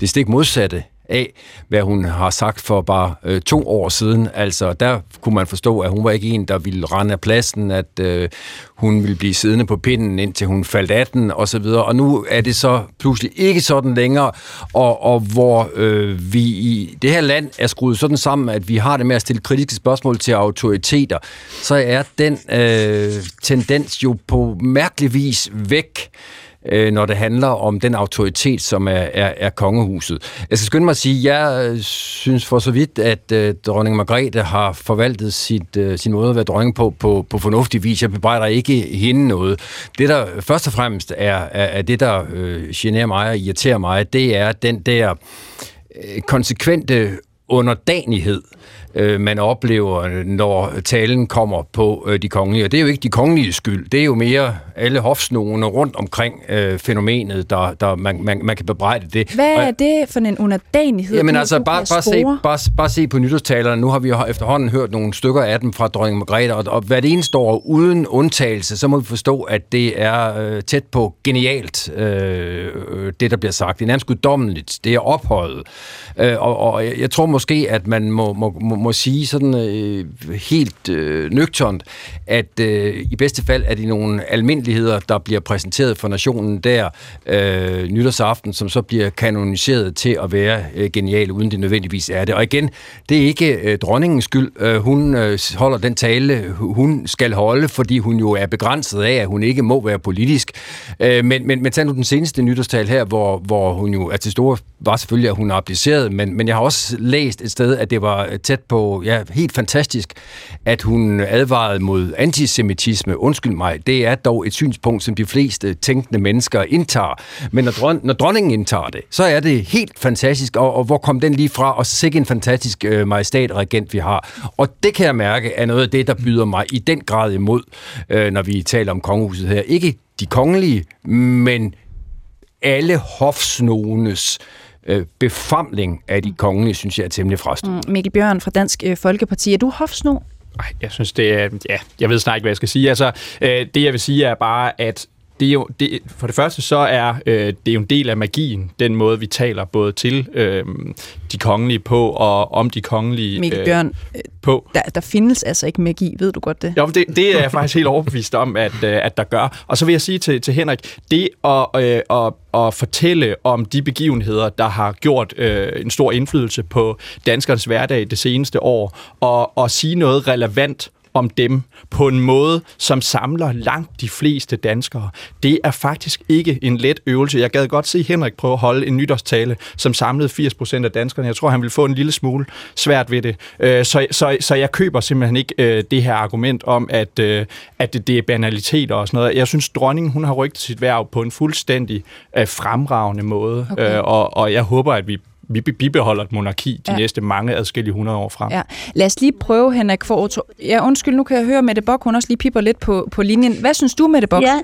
det stik modsatte af, hvad hun har sagt for bare 2 år siden. Altså, der kunne man forstå, at hun var ikke en, der ville rende af pladsen, at hun ville blive siddende på pinden, indtil hun faldt af den, osv. Og nu er det så pludselig ikke sådan længere, og hvor vi i det her land er skruet sådan sammen, at vi har det med at stille kritiske spørgsmål til autoriteter, så er den tendens jo på mærkelig vis væk, når det handler om den autoritet, som er kongehuset. Jeg skal skynde mig at sige, at jeg synes for så vidt, at dronning Margrethe har forvaltet sin måde at være dronning på fornuftig vis. Jeg bebrejder ikke hende noget. Det, der først og fremmest er det, der generer mig og irriterer mig, det er den der konsekvente underdanighed, man oplever, når talen kommer på de kongelige. Og det er jo ikke de kongelige skyld. Det er jo mere alle hofsnoene rundt omkring fænomenet, der man kan bebrejde det. Hvad er det for en underdanighed? Jamen altså, bare se på nytårstalerne. Nu har vi jo efterhånden hørt nogle stykker af dem fra dronning Margrethe, og hvad det ene står uden undtagelse, så må vi forstå, at det er tæt på genialt, det der bliver sagt. Det er nærmest guddommeligt. Det er ophøjet. Og jeg tror måske, at man må sige sådan helt nøgternt, at i bedste fald er det nogle almindeligheder, der bliver præsenteret for nationen der nytårsaften, som så bliver kanoniseret til at være geniale, uden det nødvendigvis er det. Og igen, det er ikke dronningens skyld. Hun holder den tale, hun skal holde, fordi hun jo er begrænset af, at hun ikke må være politisk. Men tag nu den seneste nytårstale her, hvor hun jo er til store, var selvfølgelig, at hun er abdiceret, men jeg har også læst et sted, at det var tæt på, helt fantastisk, at hun advarede mod antisemitisme. Undskyld mig, det er dog et synspunkt, som de fleste tænkende mennesker indtager. Men når dronningen indtager det, så er det helt fantastisk, og hvor kom den lige fra? Og sikke en fantastisk majestætregent, vi har. Og det kan jeg mærke er noget af det, der byder mig i den grad imod, når vi taler om kongehuset her. Ikke de kongelige, men alle hofsnogenes befamling af de kongelige, synes jeg er temmelig frastødende. Mikkel Bjørn fra Dansk Folkeparti, er du hofsno? Nej, jeg synes det er... Ja, jeg ved snart ikke, hvad jeg skal sige. Altså, det jeg vil sige er bare, at for det første så er det er jo en del af magien, den måde vi taler både til de kongelige på og om de kongelige Mikkel Bjørn, på. Der findes altså ikke magi, ved du godt det? Jo, det er jeg faktisk helt overbevist om, at der gør. Og så vil jeg sige til Henrik, det at fortælle om de begivenheder, der har gjort en stor indflydelse på danskernes hverdag det seneste år, og sige noget relevant om dem på en måde, som samler langt de fleste danskere. Det er faktisk ikke en let øvelse. Jeg gad godt se Henrik prøve at holde en nytårstale, som samlede 80% af danskerne. Jeg tror, han ville få en lille smule svært ved det. Så jeg køber simpelthen ikke det her argument om, at det er banaliteter og sådan noget. Jeg synes, dronningen hun har rykket sit værv på en fuldstændig fremragende måde, okay. Og jeg håber, at vi vi bibeholder et monarki de næste mange adskillige 100 år frem. Ja. Lad os lige prøve, Henrik Qvortrup. Ja, undskyld, nu kan jeg høre Mette Bock, hun også lige pipper lidt på linjen. Hvad synes du, Mette Bock? Ja,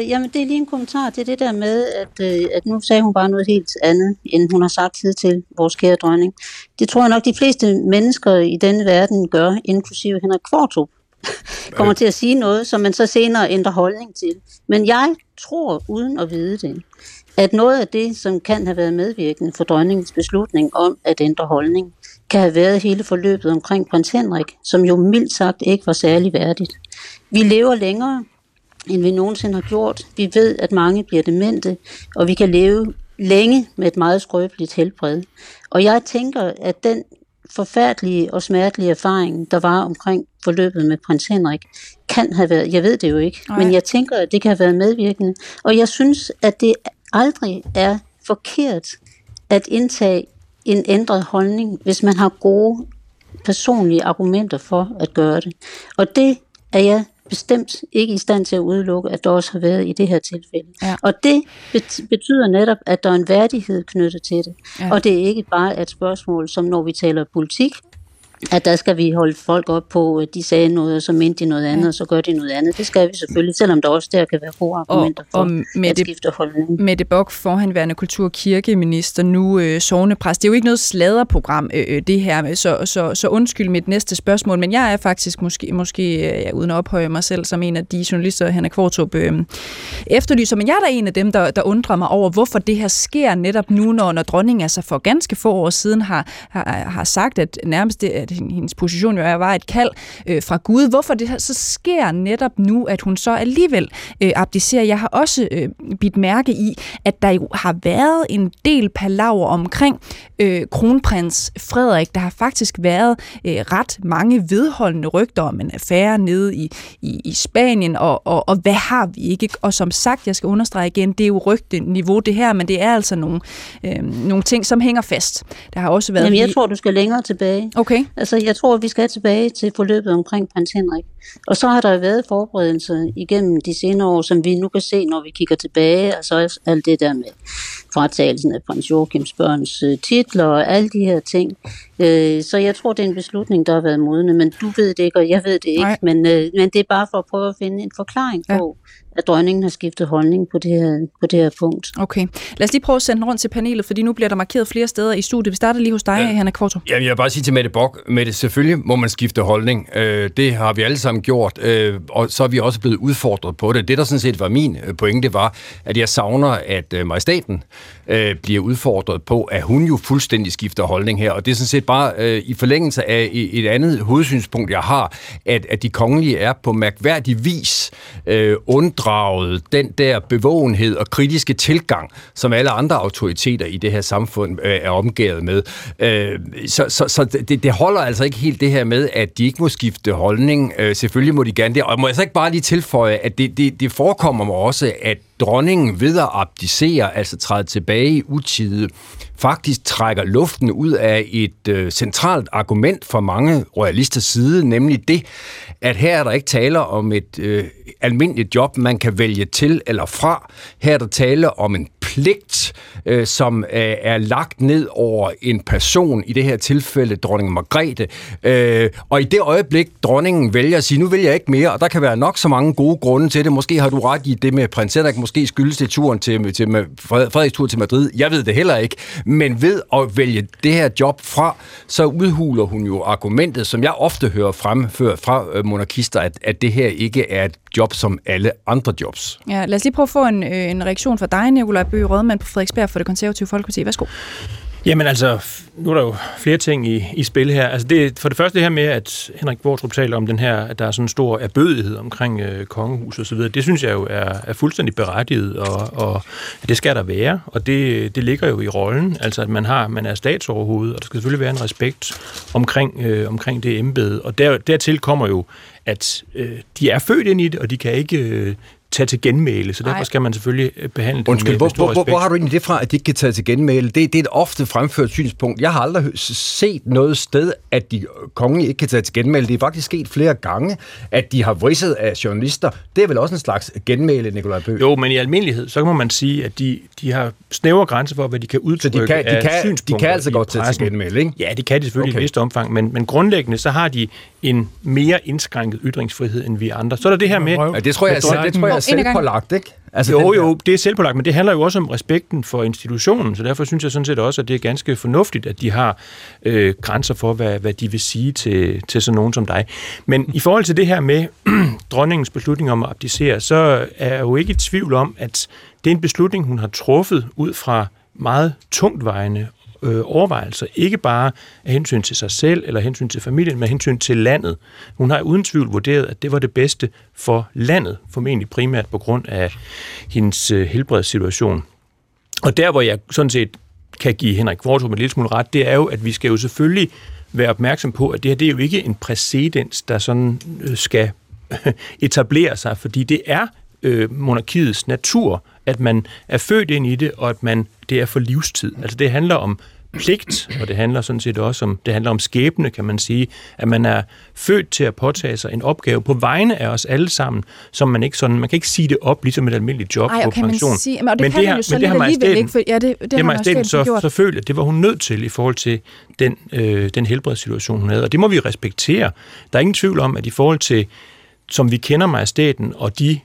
jamen det er lige en kommentar til det der med, at nu sagde hun bare noget helt andet, end hun har sagt hidtil, vores kære dronning. Det tror jeg nok, de fleste mennesker i denne verden gør, inklusive Henrik Qvortrup, kommer til at sige noget, som man så senere ændrer holdning til. Men jeg tror, uden at vide det, at noget af det, som kan have været medvirkende for dronningens beslutning om at ændre holdning, kan have været hele forløbet omkring prins Henrik, som jo mildt sagt ikke var særlig værdigt. Vi lever længere, end vi nogensinde har gjort. Vi ved, at mange bliver demente, og vi kan leve længe med et meget skrøbeligt helbred. Og jeg tænker, at den forfærdelige og smertelige erfaring, der var omkring forløbet med prins Henrik, kan have været, jeg ved det jo ikke, men jeg tænker, at det kan have været medvirkende. Og jeg synes, at det aldrig er forkert at indtage en ændret holdning, hvis man har gode personlige argumenter for at gøre det. Og det er jeg bestemt ikke i stand til at udelukke, at der også har været i det her tilfælde. Ja. Og det betyder netop, at der er en værdighed knyttet til det. Ja. Og det er ikke bare et spørgsmål, som når vi taler politik, at der skal vi holde folk op på, at de sagde noget, og så mente de noget andet, og så gør de noget andet. Det skal vi selvfølgelig, selvom der også der kan være gode argumenter for at skifte holdning. Mette Bock, forhenværende kultur- og kirkeminister, nu sognepræst. Det er jo ikke noget sladderprogram, det her, så undskyld mit næste spørgsmål, men jeg er faktisk måske uden at ophøje mig selv som en af de journalister, Henrik Qvortrup efterlyser, men jeg er da en af dem, der undrer mig over, hvorfor det her sker netop nu, når dronningen altså for ganske få år siden har sagt, at nærmest det hendes position jo var et kald fra Gud. Hvorfor det her så sker netop nu, at hun så alligevel abdicerer? Jeg har også bidt mærke i, at der jo har været en del palaver omkring kronprins Frederik. Der har faktisk været ret mange vedholdende rygter om en affære nede i Spanien, og hvad har vi ikke? Og som sagt, jeg skal understrege igen, det er jo rygteniveau det her, men det er altså nogle ting, som hænger fast. Der har også været... Jamen, jeg tror, du skal længere tilbage. Okay. Altså, jeg tror, vi skal tilbage til forløbet omkring prins Henrik. Og så har der været forberedelser igennem de senere år, som vi nu kan se, når vi kigger tilbage. Altså alt det der med fratagelsen af prins Joachims børns titler og alle de her ting. Så jeg tror, det er en beslutning, der har været modne. Men du ved det ikke, og jeg ved det ikke. Men det er bare for at prøve at finde en forklaring på, at dronningen har skiftet holdning på det her punkt. Okay. Lad os lige prøve at sende den rundt til panelet, fordi nu bliver der markeret flere steder i studiet. Vi starter lige hos dig, Henrik Qvortrup. Ja, jeg vil bare sige til Mette Bock, Mette, selvfølgelig må man skifte holdning. Det har vi alle sammen gjort, og så er vi også blevet udfordret på det. Det, der sådan set var min pointe, var, at jeg savner, at majestaten bliver udfordret på, at hun jo fuldstændig skifter holdning her. Og det er sådan set bare i forlængelse af et andet hovedsynspunkt, jeg har, at de kongelige er på mærkværdig vis unddraget den der bevågenhed og kritiske tilgang, som alle andre autoriteter i det her samfund er omgået med. Så det holder altså ikke helt det her med, at de ikke må skifte holdning. Selvfølgelig må de gerne det. Og må jeg så ikke bare lige tilføje, at det forekommer mig også, at dronningen ved at abdicere, altså træde tilbage i utide, faktisk trækker luften ud af et centralt argument fra mange royalisters side, nemlig det, at her er der ikke tale om et almindeligt job, man kan vælge til eller fra. Her er der tale om en pligt, som er lagt ned over en person, i det her tilfælde dronning Margrethe. Og i det øjeblik, dronningen vælger at sige, nu vil jeg ikke mere, og der kan være nok så mange gode grunde til det. Måske har du ret i det med prins Henrik, måske skyldes det turen til Frederiks tur til Madrid. Jeg ved det heller ikke. Men ved at vælge det her job fra, så udhuler hun jo argumentet, som jeg ofte hører fremført fra monarkister, at det her ikke er et job som alle andre jobs. Ja, lad os lige prøve at få en reaktion fra dig, Nikolaj Bøgh, rådmand på Frederiksberg for Det Konservative Folkeparti. Værsgo. Jamen altså, nu er der jo flere ting i spil her. Altså det, for det første det her med, at Henrik Qvortrup taler om den her, at der er sådan en stor erbødighed omkring kongehuset og så videre. Det synes jeg jo er fuldstændig berettiget, og det skal der være. Og det ligger jo i rollen, altså at man er statsoverhoved, og der skal selvfølgelig være en respekt omkring det embede. Og dertil kommer jo, at de er født ind i det, og de kan ikke tage til genmæle, så derfor skal man selvfølgelig behandle det med stor respekt. Hvor har du egentlig det fra, at de ikke kan tage til genmæle? Det er et ofte fremført synspunkt. Jeg har aldrig set noget sted, at de kongelige ikke kan tage til genmæle. Det er faktisk sket flere gange, at de har vridset af journalister. Det er vel også en slags genmæle, Nikolaj Bøgh? Jo, men i almindelighed, så kan man sige, at de har snævre grænser for, hvad de kan udtrykke af synspunkter. De kan altså godt tage til genmæle, ikke? Ja, det kan de selvfølgelig i et vist omfang, men grundlæggende, så har de en mere indskrænket ytringsfrihed, end vi andre. Så er der det her med... Ja, det tror jeg er selvpålagt, ikke? Altså, jo, det er selvpålagt, men det handler jo også om respekten for institutionen, så derfor synes jeg sådan set også, at det er ganske fornuftigt, at de har grænser for, hvad de vil sige til sådan nogen som dig. Men i forhold til det her med dronningens beslutning om at abdicere, så er jeg jo ikke i tvivl om, at det er en beslutning, hun har truffet ud fra meget tungtvejende overvejelser, ikke bare af hensyn til sig selv eller hensyn til familien, men af hensyn til landet. Hun har uden tvivl vurderet, at det var det bedste for landet, formentlig primært på grund af hendes helbredssituation. Og der, hvor jeg sådan set kan give Henrik Qvortrup en lille smule ret, det er jo, at vi skal jo selvfølgelig være opmærksom på, at det her, det er jo ikke en præcedens, der sådan skal etablere sig, fordi det er monarkiets natur, at man er født ind i det, og at det er for livstid. Altså det handler om pligt, og det handler sådan set også om, det handler om skæbne, kan man sige, at man er født til at påtage sig en opgave på vegne af os alle sammen, som man ikke sådan, man kan ikke sige det op, ligesom et almindeligt job på pension. Men det har majestæten så følt, at det var hun nødt til i forhold til den helbredssituation, hun havde, og det må vi respektere. Der er ingen tvivl om, at i forhold til, som vi kender majestæten, og de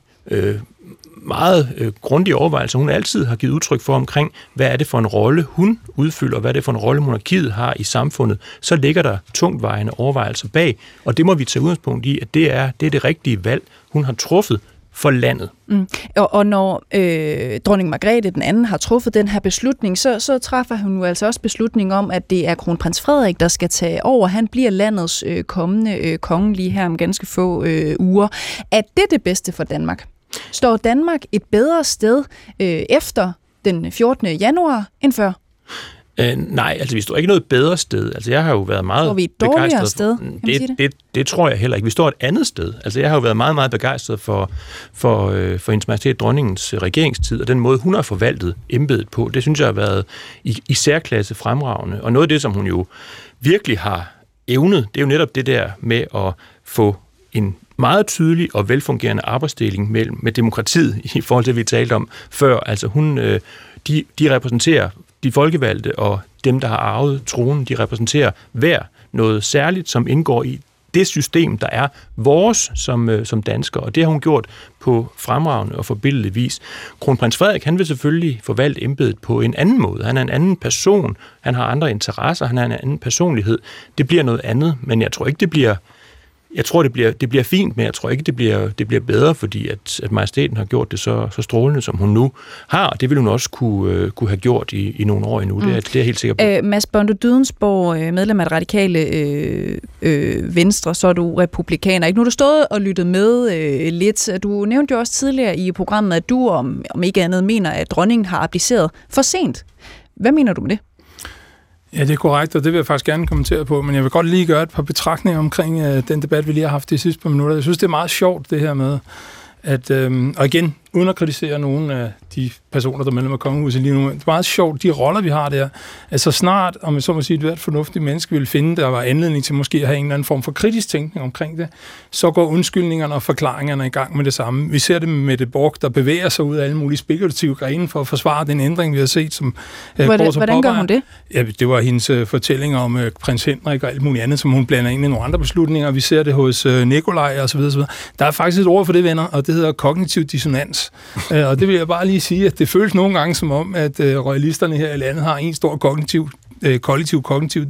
meget grundige overvejelser, hun altid har givet udtryk for omkring, hvad er det for en rolle, hun udfylder, og hvad er det for en rolle, monarkiet har i samfundet, så ligger der tungtvejende overvejelser bag, og det må vi tage udgangspunkt i, at det er det rigtige valg, hun har truffet for landet. Mm. Og når dronning Margrethe den anden har truffet den her beslutning, så træffer hun jo altså også beslutningen om, at det er kronprins Frederik, der skal tage over. Han bliver landets kommende konge lige her om ganske få uger. Er det bedste for Danmark? Står Danmark et bedre sted efter den 14. januar end før? Nej, altså vi står ikke noget bedre sted. Altså jeg har jo været meget begejstret sted. Det tror jeg heller ikke. Vi står et andet sted. Altså jeg har jo været meget, meget begejstret for Hendes Majestæt Dronningens regeringstid, og den måde, hun har forvaltet embedet på. Det synes jeg har været i særklasse fremragende. Og noget af det, som hun jo virkelig har evnet, det er jo netop det der med at få en meget tydelig og velfungerende arbejdsdeling med demokratiet i forhold til, vi talte om før. Altså hun, de repræsenterer de folkevalgte, og dem, der har arvet tronen, de repræsenterer hver noget særligt, som indgår i det system, der er vores som danskere, og det har hun gjort på fremragende og forbilledlig vis. Kronprins Frederik, han vil selvfølgelig forvalte embedet på en anden måde. Han er en anden person, han har andre interesser, han er en anden personlighed. Det bliver noget andet, men jeg tror ikke, det bliver fint, men jeg tror ikke, det bliver bedre, fordi at majestæten har gjort det så strålende, som hun nu har, og det vil hun også kunne have gjort i nogle år endnu. Det er jeg helt sikker på. Mads Bondo Dydensborg, medlem af Det Radikale Venstre, så er du republikaner. Ikke? Nu har du stået og lyttet med lidt. Du nævnte jo også tidligere i programmet, at du om ikke andet mener, at dronningen har abdiceret for sent. Hvad mener du med det? Ja, det er korrekt, og det vil jeg faktisk gerne kommentere på, men jeg vil godt lige gøre et par betragtninger omkring den debat, vi lige har haft de sidste par minutter. Jeg synes, det er meget sjovt, det her med, at, og igen, uden at kritisere nogen af de personer, der er medlem af kongehuset lige nu, det er meget sjovt, de roller, vi har der, at så snart, om jeg så må sige, et hvert fornuftigt menneske ville finde, der var anledning til måske at have en eller anden form for kritisk tænkning omkring det, så går undskyldningerne og forklaringerne i gang med det samme. Vi ser det med Mette Bock, der bevæger sig ud af alle mulige spekulative grene for at forsvare den ændring, vi har set, som Hvordan gør hun det? Ja, det var hendes fortællinger om prins Henrik og alt muligt andet, som hun blander ind i nogle andre beslutninger. Vi ser det hos Nikolaj og så videre, så videre. Der er faktisk et ord for det, venner, og det hedder kognitiv dissonans. Og det vil jeg bare lige sige, at det føles nogle gange som om, at royalisterne her i landet har en stor kollektiv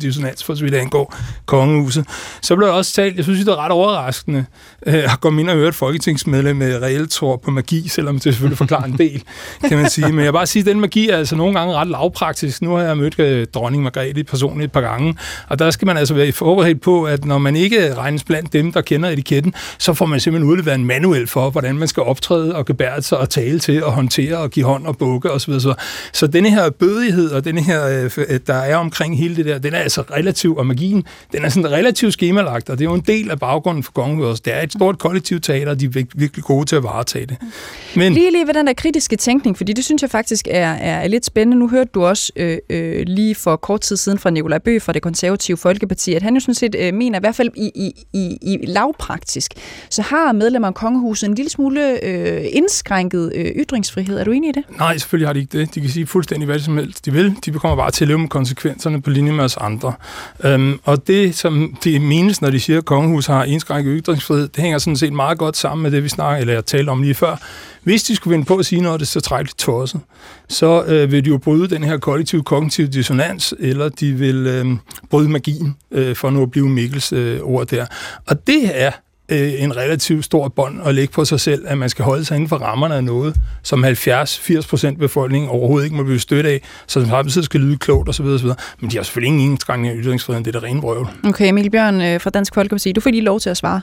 dissonans, for så vidt angår kongehuset. Så blev jeg også talt, jeg synes, det er ret overraskende at komme ind og høre et folketingsmedlem reelt tror på magi, selvom det selvfølgelig forklarer en del, kan man sige. Men jeg vil bare sige, at den magi er altså nogle gange ret lavpraktisk. Nu har jeg mødt dronning Margrethe personligt et par gange, og der skal man altså være forberedt på, at når man ikke regnes blandt dem, der kender etiketten, så får man simpelthen udleveret en manuel for, hvordan man skal optræde og gebære sig og tale til og håndtere og give hånd og bukke osv. Så denne her bødighed og denne her, der er omkring hele det der, den er altså relativ, og magien, den er sådan relativt skemalagt, og det er jo en del af baggrunden for Kongehuset. Det er et stort kollektivt teater, og de er virkelig gode til at varetage det. Men lige ved den der kritiske tænkning, fordi det synes jeg faktisk er lidt spændende. Nu hørte du også lige for kort tid siden fra Nikolaj Bøgh fra Det Konservative Folkeparti, at han jo sådan set mener, i hvert fald i lavpraktisk, så har medlemmer af Kongehuset en lille smule indskrænket ytringsfrihed. Er du enig i det? Nej, selvfølgelig har de ikke det. De kan sige fuldstændig hvad som helst de vil. De kommer bare til at leve med konsekvenserne på linje med os andre. Og det, som det menes, når de siger, at Kongehuset har indskrænket ytringsfrihed, det hænger sådan set meget godt sammen med det, vi snakker, eller jeg talte om lige før. Hvis de skulle vinde på at sige noget, det er så trækkeligt tosset, så vil de jo bryde den her kollektive kognitive dissonans, eller de vil bryde magien, for nu at blive Mikkels ord der. Og det er en relativt stor bånd at lægge på sig selv, at man skal holde sig inden for rammerne af noget, som 70-80% befolkningen overhovedet ikke må blive stødt af, så samtidig skal lyde klogt osv. osv. Men de har selvfølgelig ingen indskrænkning af ytringsfriheden, det er da ren vrøvl. Okay, Mikkel Bjørn fra Dansk Folkeparti, du får lige lov til at svare.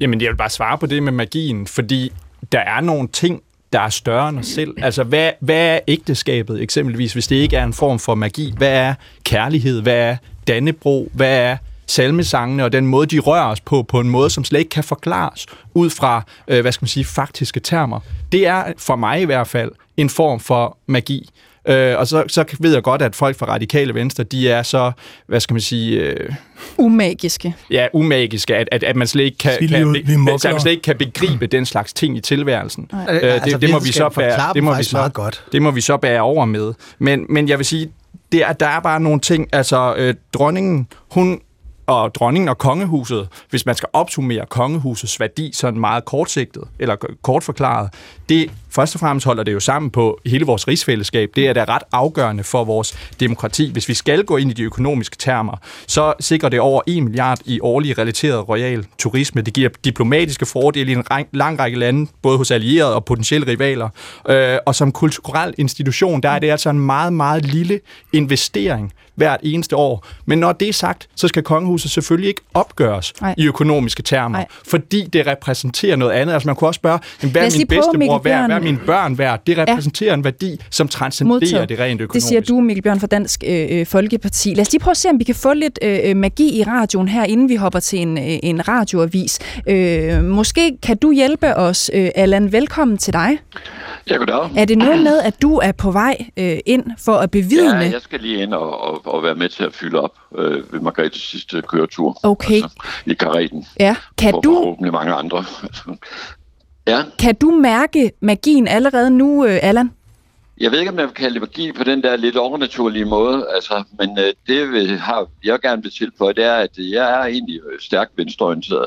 Jamen, jeg vil bare svare på det med magien, fordi der er nogle ting, der er større end os selv. Altså, hvad er ægteskabet eksempelvis, hvis det ikke er en form for magi? Hvad er kærlighed? Hvad er Dannebrog? Hvad er salmesangene og den måde, de rører os på en måde, som slet ikke kan forklares ud fra, hvad skal man sige, faktiske termer? Det er for mig i hvert fald en form for magi. Og så ved jeg godt, at folk fra Radikale Venstre, de er så, hvad skal man sige... umagiske. Ja, umagiske, at man slet ikke kan begribe den slags ting i tilværelsen. Altså, det må vi så bære over med. Men jeg vil sige, der er bare nogle ting, altså dronningen, hun... Og dronningen og kongehuset, hvis man skal opsummere kongehusets værdi sådan meget kortsigtet, eller kort forklaret, det først og fremmest holder det jo sammen på hele vores rigsfællesskab. Det er da ret afgørende for vores demokrati. Hvis vi skal gå ind i de økonomiske termer, så sikrer det over 1 milliard i årlig relateret royal turisme. Det giver diplomatiske fordele i en lang række lande, både hos allierede og potentielle rivaler. Og som kulturel institution, der er det altså en meget, meget lille investering hvert eneste år. Men når det er sagt, så skal kongehuset selvfølgelig ikke opgøres i økonomiske termer, fordi det repræsenterer noget andet. Altså man kunne også spørge, hvad er min bedstemor værd, hvad er mine børn værd? Det repræsenterer en værdi, som transcenderer det rent økonomisk. Det siger du, Mikkel Bjørn fra Dansk Folkeparti. Lad os lige prøve at se, om vi kan få lidt magi i radioen her, inden vi hopper til en radioavis. Måske kan du hjælpe os, Allan. Velkommen til dig. Ja, goddag. Er det noget med, at du er på vej ind for at bevidne? Ja, jeg skal lige ind og være med til at fylde op ved Margrethes sidste køretur. Okay. Altså, i kareten. Ja. Kan du? Forhåbentlig mange andre. Ja. Kan du mærke magien allerede nu, Allan? Jeg ved ikke, om jeg vil kalde det magi på den der lidt overnaturlige måde, altså, men jeg gerne vil tilføje, det er, at jeg er egentlig stærkt venstreorienteret,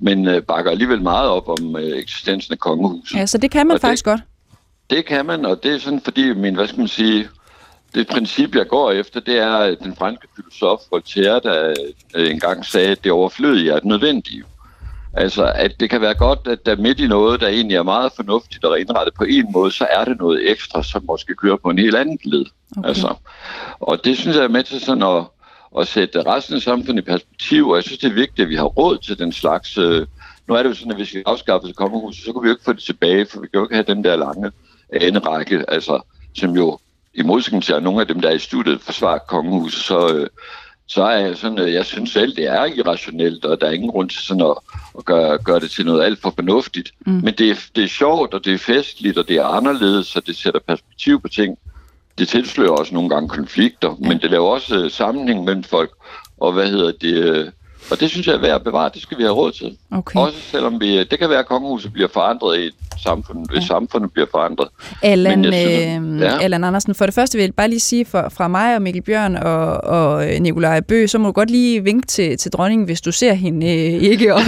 men bakker alligevel meget op om eksistensen af kongehuset. Ja, så det kan man og faktisk godt. Det kan man, og det er sådan, fordi det princip, jeg går efter, det er den franske filosof Voltaire, der engang sagde, at det overflødige er det nødvendige. Altså, at det kan være godt, at der midt i noget, der egentlig er meget fornuftigt og indrettet på en måde, så er det noget ekstra, som måske kører på en helt anden led. Okay. Altså, og det synes jeg er med til sådan at sætte resten af samfundet i perspektiv, og jeg synes, det er vigtigt, at vi har råd til den slags... Nu er det jo sådan, at hvis vi afskaffede kongehuset, så kunne vi jo ikke få det tilbage, for vi kan jo ikke have den der lange anerække, altså, som jo i modsætning til nogle af dem, der er i studiet forsvarer kongehuset, så er jeg sådan, jeg synes selv, det er irrationelt, og der er ingen grund til sådan at gøre det til noget alt for fornuftigt. Mm. Men det er sjovt, og det er festligt, og det er anderledes, og det sætter perspektiv på ting. Det tilslører også nogle gange konflikter, men det laver også sammenhæng mellem folk, og og det synes jeg er værd at bevare, det skal vi have råd til. Okay. Også selvom det kan være, at kongehuset bliver forandret i samfundet, hvis samfundet bliver forandret. Allan Andersen, for det første vil jeg bare lige sige fra mig og Mikkel Bjørn og Nikolaj Bøgh, så må du godt lige vinke til dronningen, hvis du ser hende ikke. Og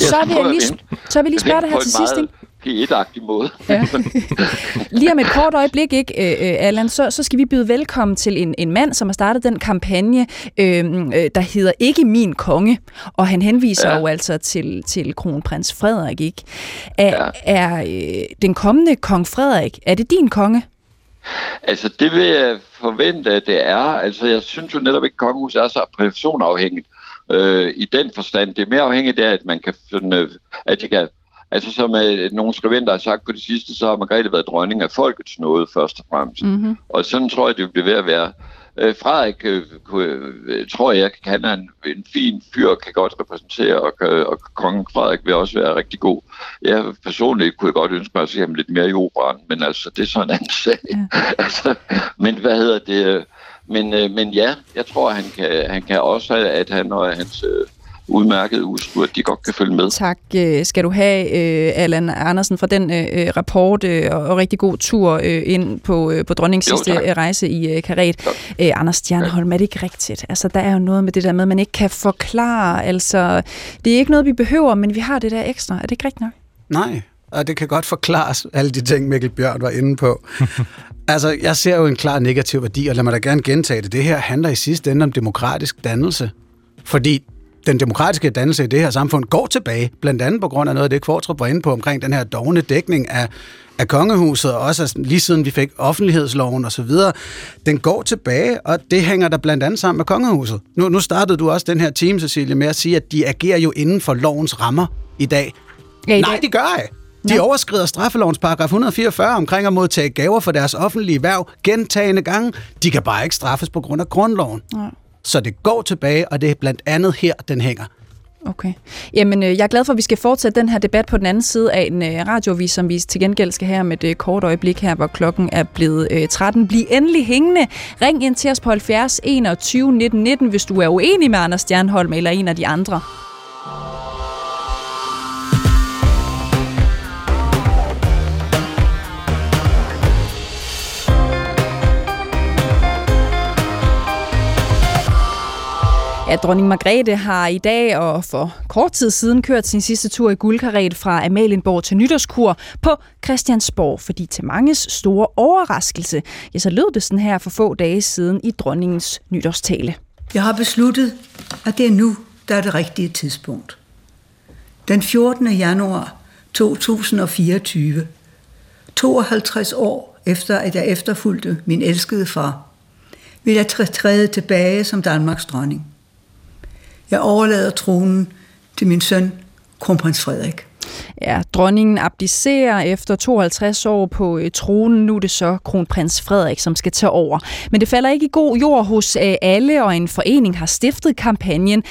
så vil jeg lige spørge dig her til sidst, ikke? P1-agtig måde. Ja. Lige om et kort øjeblik, ikke, Allan, så skal vi byde velkommen til en mand, som har startet den kampagne, der hedder IkkeMinKonge, og han henviser jo altså til kronprins Frederik, ikke? Er den kommende kong Frederik, er det din konge? Altså, det vil jeg forvente, at det er. Altså, jeg synes jo netop ikke, at kongehuset er så personafhængigt i den forstand. Det er mere afhængigt af, at man kan altså som nogle skribenter har sagt på det sidste, så har Margrethe været dronning af folkets nåde først og fremmest. Mm-hmm. Og sådan tror jeg, det bliver ved at være. Frederik, tror jeg, han er en fin fyr, kan godt repræsentere, og kongen Frederik vil også være rigtig god. Jeg personligt kunne jeg godt ønske mig at se ham lidt mere i operaen, men altså, det er sådan en anden sag. Ja. Altså, men hvad hedder det? Men ja, jeg tror, han kan også, at han og hans udmærkede udskud, de godt kan følge med. Tak skal du have, Allan Andersen, for den rapport, og rigtig god tur ind på dronningens sidste rejse i karet. Anders Stjernholm, er det ikke rigtigt? Altså, der er jo noget med det der med, man ikke kan forklare. Altså, det er ikke noget, vi behøver, men vi har det der ekstra. Er det ikke rigtigt nok? Nej, og det kan godt forklares, alle de ting, Mikkel Bjørn var inde på. Altså, jeg ser jo en klar negativ værdi, og lad mig da gerne gentage det. Det her handler i sidste ende om demokratisk dannelse, fordi den demokratiske dannelse i det her samfund går tilbage, blandt andet på grund af noget af det, Qvortrup var inde på, omkring den her dovne dækning af kongehuset, og også lige siden vi fik offentlighedsloven osv. Den går tilbage, og det hænger der blandt andet sammen med kongehuset. Nu startede du også den her time, Cecilie, med at sige, at de agerer jo inden for lovens rammer i dag. Ja, nej, det gør jeg. De overskrider straffelovens paragraf 144 omkring at modtage gaver for deres offentlige hverv gentagende gange. De kan bare ikke straffes på grund af grundloven. Ja. Så det går tilbage, og det er blandt andet her, den hænger. Okay. Jamen, jeg er glad for, at vi skal fortsætte den her debat på den anden side af en radioavis, som vi til gengæld skal have med et kort øjeblik her, hvor klokken er blevet 13. Bliv endelig hængende. Ring ind til os på 70 21 19 19, hvis du er uenig med Anders Stjernholm eller en af de andre. Ja, dronning Margrethe har i dag og for kort tid siden kørt sin sidste tur i guldkaret fra Amalienborg til nytårskur på Christiansborg, fordi til manges store overraskelse, ja, så lød det sådan her for få dage siden i dronningens nytårstale. Jeg har besluttet, at det er nu, der er det rigtige tidspunkt. Den 14. januar 2024, 52 år efter, at jeg efterfulgte min elskede far, vil jeg træde tilbage som Danmarks dronning. Jeg overlader tronen til min søn, kronprins Frederik. Ja, dronningen abdicerer efter 52 år på tronen. Nu er det så kronprins Frederik, som skal tage over. Men det falder ikke i god jord hos alle, og en forening har stiftet kampagnen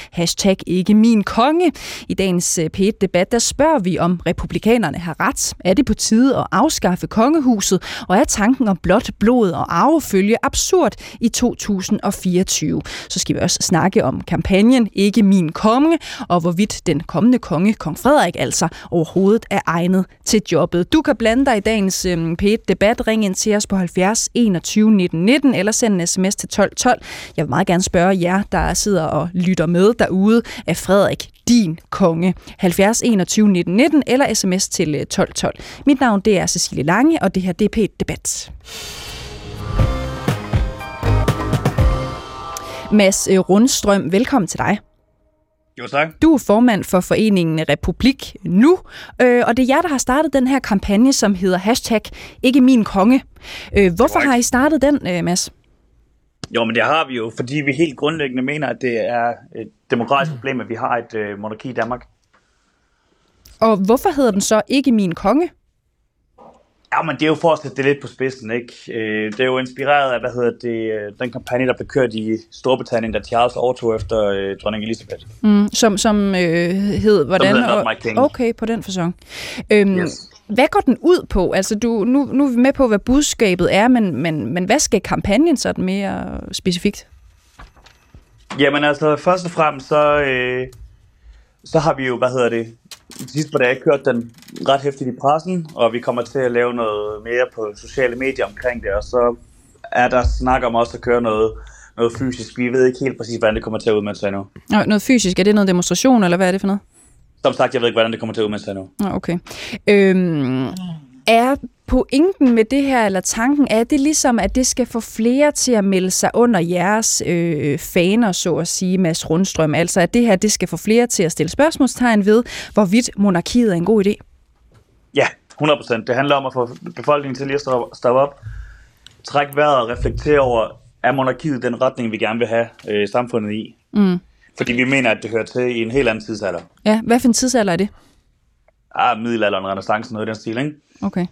#IkkeMinKonge. I dagens P1 Debat, der spørger vi, om republikanerne har ret. Er det på tide at afskaffe kongehuset? Og er tanken om blot blod og arvefølge absurd i 2024? Så skal vi også snakke om kampagnen #IkkeMinKonge, og hvorvidt den kommende konge, kong Frederik altså, overhovedet er egnet til jobbet. Du kan blande dig i dagens P1-debat. Ring ind til os på 70 21 19 19, eller send en sms til 12 12. Jeg vil meget gerne spørge jer, der sidder og lytter med derude, af Frederik din konge. 70 21 19 19, eller sms til 12 12. Mit navn, det er Cecilie Lange, og det her, det er P1-debat. Mads Rundstrøm, velkommen til dig. Jo, tak. Du er formand for Foreningen Republik Nu, og det er jer, der har startet den her kampagne, som hedder #IkkeMinKonge. Hvorfor har I startet den, Mads? Jo, men det har vi jo, fordi vi helt grundlæggende mener, at det er et demokratisk problem, at vi har et monarki i Danmark. Og hvorfor hedder den så #IkkeMinKonge? Ja, men det er jo for at sætte det lidt på spidsen, ikke? Det er jo inspireret af, den kampagne, der blev kørt i Storbritannien, da Charles overtog efter dronning Elizabeth. Som hed, hvordan? Okay, på den facon. Yes. Hvad går den ud på? Altså, nu er vi med på, hvad budskabet er, men hvad skal kampagnen sådan mere specifikt? Jamen altså, først og fremmest, så har vi jo, sidst på dag kørte den ret hæftigt i pressen, og vi kommer til at lave noget mere på sociale medier omkring det, og så er der snak om også at køre noget fysisk. Vi ved ikke helt præcis, hvordan det kommer til at udmønte sig endnu. Noget fysisk? Er det noget demonstration, eller hvad er det for noget? Som sagt, jeg ved ikke, hvordan det kommer til at udmønte sig endnu. Okay. Er pointen med det her, eller tanken, er det ligesom, at det skal få flere til at melde sig under jeres faner, så at sige, Mads Rundstrøm? Altså, at det her, det skal få flere til at stille spørgsmålstegn ved, hvorvidt monarkiet er en god idé? Ja, 100%. Det handler om at få befolkningen til lige at stoppe op, trække vejret og reflektere over, er monarkiet den retning, vi gerne vil have samfundet i? Mm. Fordi vi mener, at det hører til i en helt anden tidsalder. Ja, hvad for en tidsalder er det? Middelalderen, renæssancen, noget i den stil, ikke? Okay.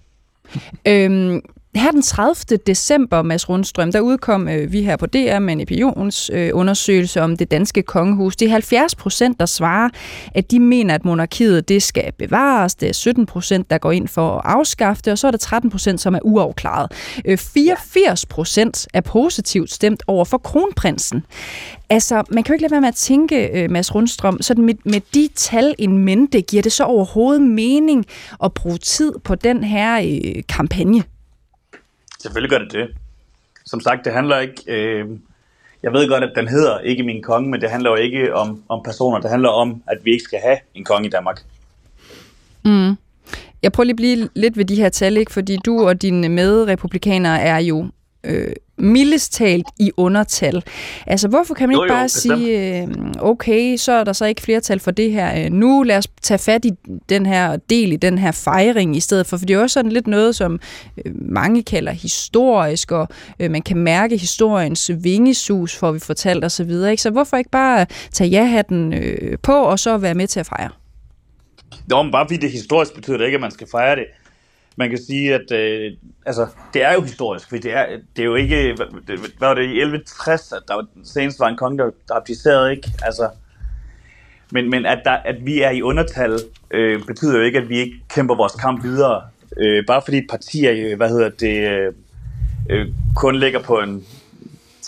Her den 30. december, Mads Rundstrøm, der udkom vi her på DR med en opinionsundersøgelse om det danske kongehus. Det er 70%, der svarer, at de mener, at monarkiet det skal bevares. Det er 17%, der går ind for at afskaffe det, og så er der 13%, som er uafklaret. 84% er positivt stemt over for kronprinsen. Altså, man kan jo ikke lade være med at tænke, Mads Rundstrøm, sådan med de tal in mente, giver det så overhovedet mening at bruge tid på den her kampagne? Selvfølgelig gør det det. Som sagt, det handler ikke... jeg ved godt, at den hedder Ikke Min Konge, men det handler jo ikke om personer. Det handler om, at vi ikke skal have en konge i Danmark. Mm. Jeg prøver lige at blive lidt ved de her tal, ikke? Fordi du og dine medrepublikanere er jo mildest talt i undertal. Altså, hvorfor kan man ikke bare sige, okay, så er der så ikke flertal for det her nu, lad os tage fat i den her del i den her fejring i stedet for, for det er jo også sådan lidt noget, som mange kalder historisk, og man kan mærke historiens vingesus, får vi fortalt osv. Så hvorfor ikke bare tage ja-hatten på, og så være med til at fejre? Nå, men bare fordi det historisk betyder det ikke, at man skal fejre det. Man kan sige, at det er jo historisk, fordi det er jo ikke... Hvad var det i 1160, at der senest var en konge, der abdicerede, ikke? Altså, men at vi er i undertal, betyder jo ikke, at vi ikke kæmper vores kamp videre. Bare fordi et parti kun ligger på en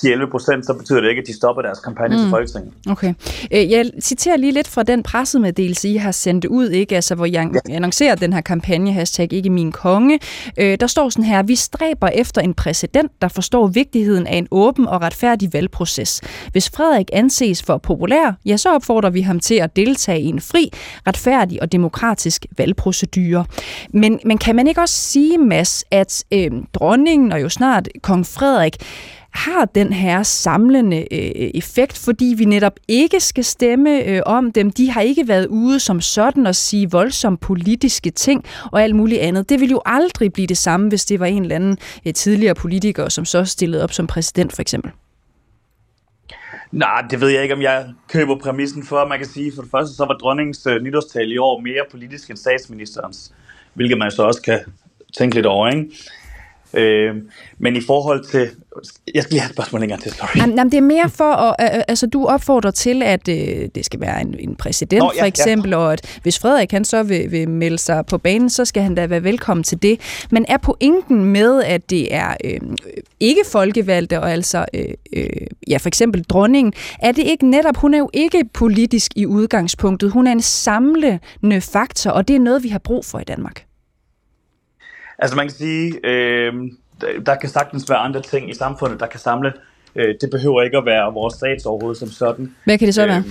10-11%, så betyder det ikke, at de stopper deres kampagne til Folketinget. Okay. Jeg citerer lige lidt fra den pressemeddelelse, I har sendt ud, ikke? Altså, hvor jeg annoncerer den her kampagne, hashtag Ikke Min Konge. Der står sådan her, vi stræber efter en præsident, der forstår vigtigheden af en åben og retfærdig valgproces. Hvis Frederik anses for populær, ja, så opfordrer vi ham til at deltage i en fri, retfærdig og demokratisk valgprocedure. Men kan man ikke også sige, Mads, at dronningen og jo snart kong Frederik har den her samlende effekt, fordi vi netop ikke skal stemme om dem. De har ikke været ude som sådan at sige voldsomt politiske ting og alt muligt andet. Det ville jo aldrig blive det samme, hvis det var en eller anden tidligere politiker, som så stillede op som præsident, for eksempel. Nej, det ved jeg ikke, om jeg køber præmissen for. Man kan sige, for det første, så var dronningens nytårstale i år mere politisk end statsministerens, hvilket man så også kan tænke lidt over, ikke? Men i forhold til... Jeg skal lige have et spørgsmål længere til, sorry. Jamen, det er mere for, altså du opfordrer til, at det skal være en præsident, for eksempel, og at hvis Frederik han så vil melde sig på banen, så skal han da være velkommen til det. Men er pointen med, at det er ikke folkevalgte, og altså for eksempel dronningen, er det ikke netop, hun er jo ikke politisk i udgangspunktet, hun er en samlende faktor, og det er noget, vi har brug for i Danmark. Altså man kan sige, der kan sagtens være andre ting i samfundet, der kan samle. Det behøver ikke at være vores statsoverhoved som sådan. Hvad kan det så være?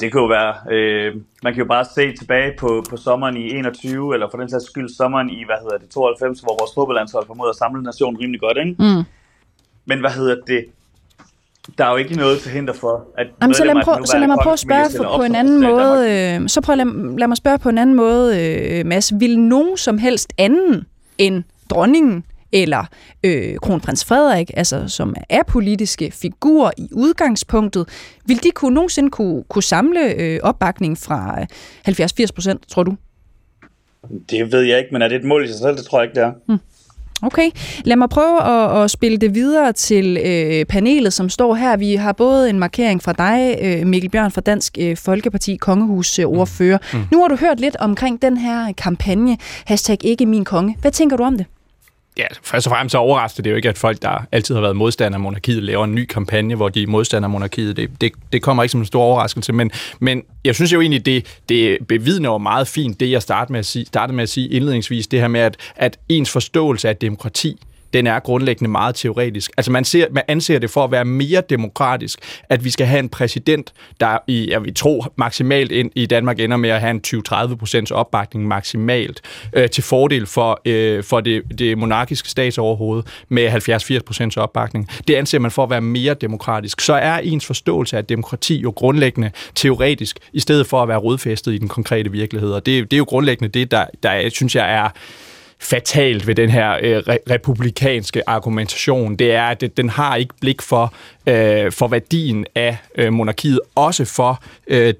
Det kan jo være, man kan jo bare se tilbage på sommeren i 21, eller for den sags skyld sommeren i, 92, hvor vores fodboldlandshold formåede at samle nationen rimelig godt, ikke? Mm. Men der er jo ikke noget til hinder for, at... Jamen, så lad mig prøve at spørge på en anden måde. Lad mig spørge på en anden måde, Mads. Vil nogen som helst anden end dronningen eller kronprins Frederik, altså som er politiske figurer i udgangspunktet, vil de nogensinde kunne samle opbakning fra 70-80%, tror du? Det ved jeg ikke, men er det et mål i sig selv? Det tror jeg ikke, det er. Hmm. Okay, lad mig prøve at spille det videre til panelet, som står her. Vi har både en markering fra dig, Mikkel Bjørn fra Dansk Folkeparti, kongehusordfører. Nu har du hørt lidt omkring den her kampagne, hashtag Ikke Min Konge. Hvad tænker du om det? Ja, først og fremmest så overrasker det jo ikke, at folk, der altid har været modstandere af monarkiet, laver en ny kampagne, hvor de er modstandere af monarkiet. Det kommer ikke som en stor overraskelse, men jeg synes jo egentlig, det bevidner jo meget fint det, jeg startede med at sige indledningsvis, det her med, at ens forståelse af demokrati, den er grundlæggende meget teoretisk. Altså man anser det for at være mere demokratisk, at vi skal have en præsident, der maksimalt ind i Danmark ender med at have en 20-30% opbakning maksimalt til fordel for det monarkiske statsoverhoved med 70-80% opbakning. Det anser man for at være mere demokratisk. Så er ens forståelse af demokrati jo grundlæggende teoretisk, i stedet for at være rodfæstet i den konkrete virkelighed. Og det er jo grundlæggende det, der synes jeg er fatalt ved den her republikanske argumentation, det er, at den har ikke blik for værdien af monarkiet, også for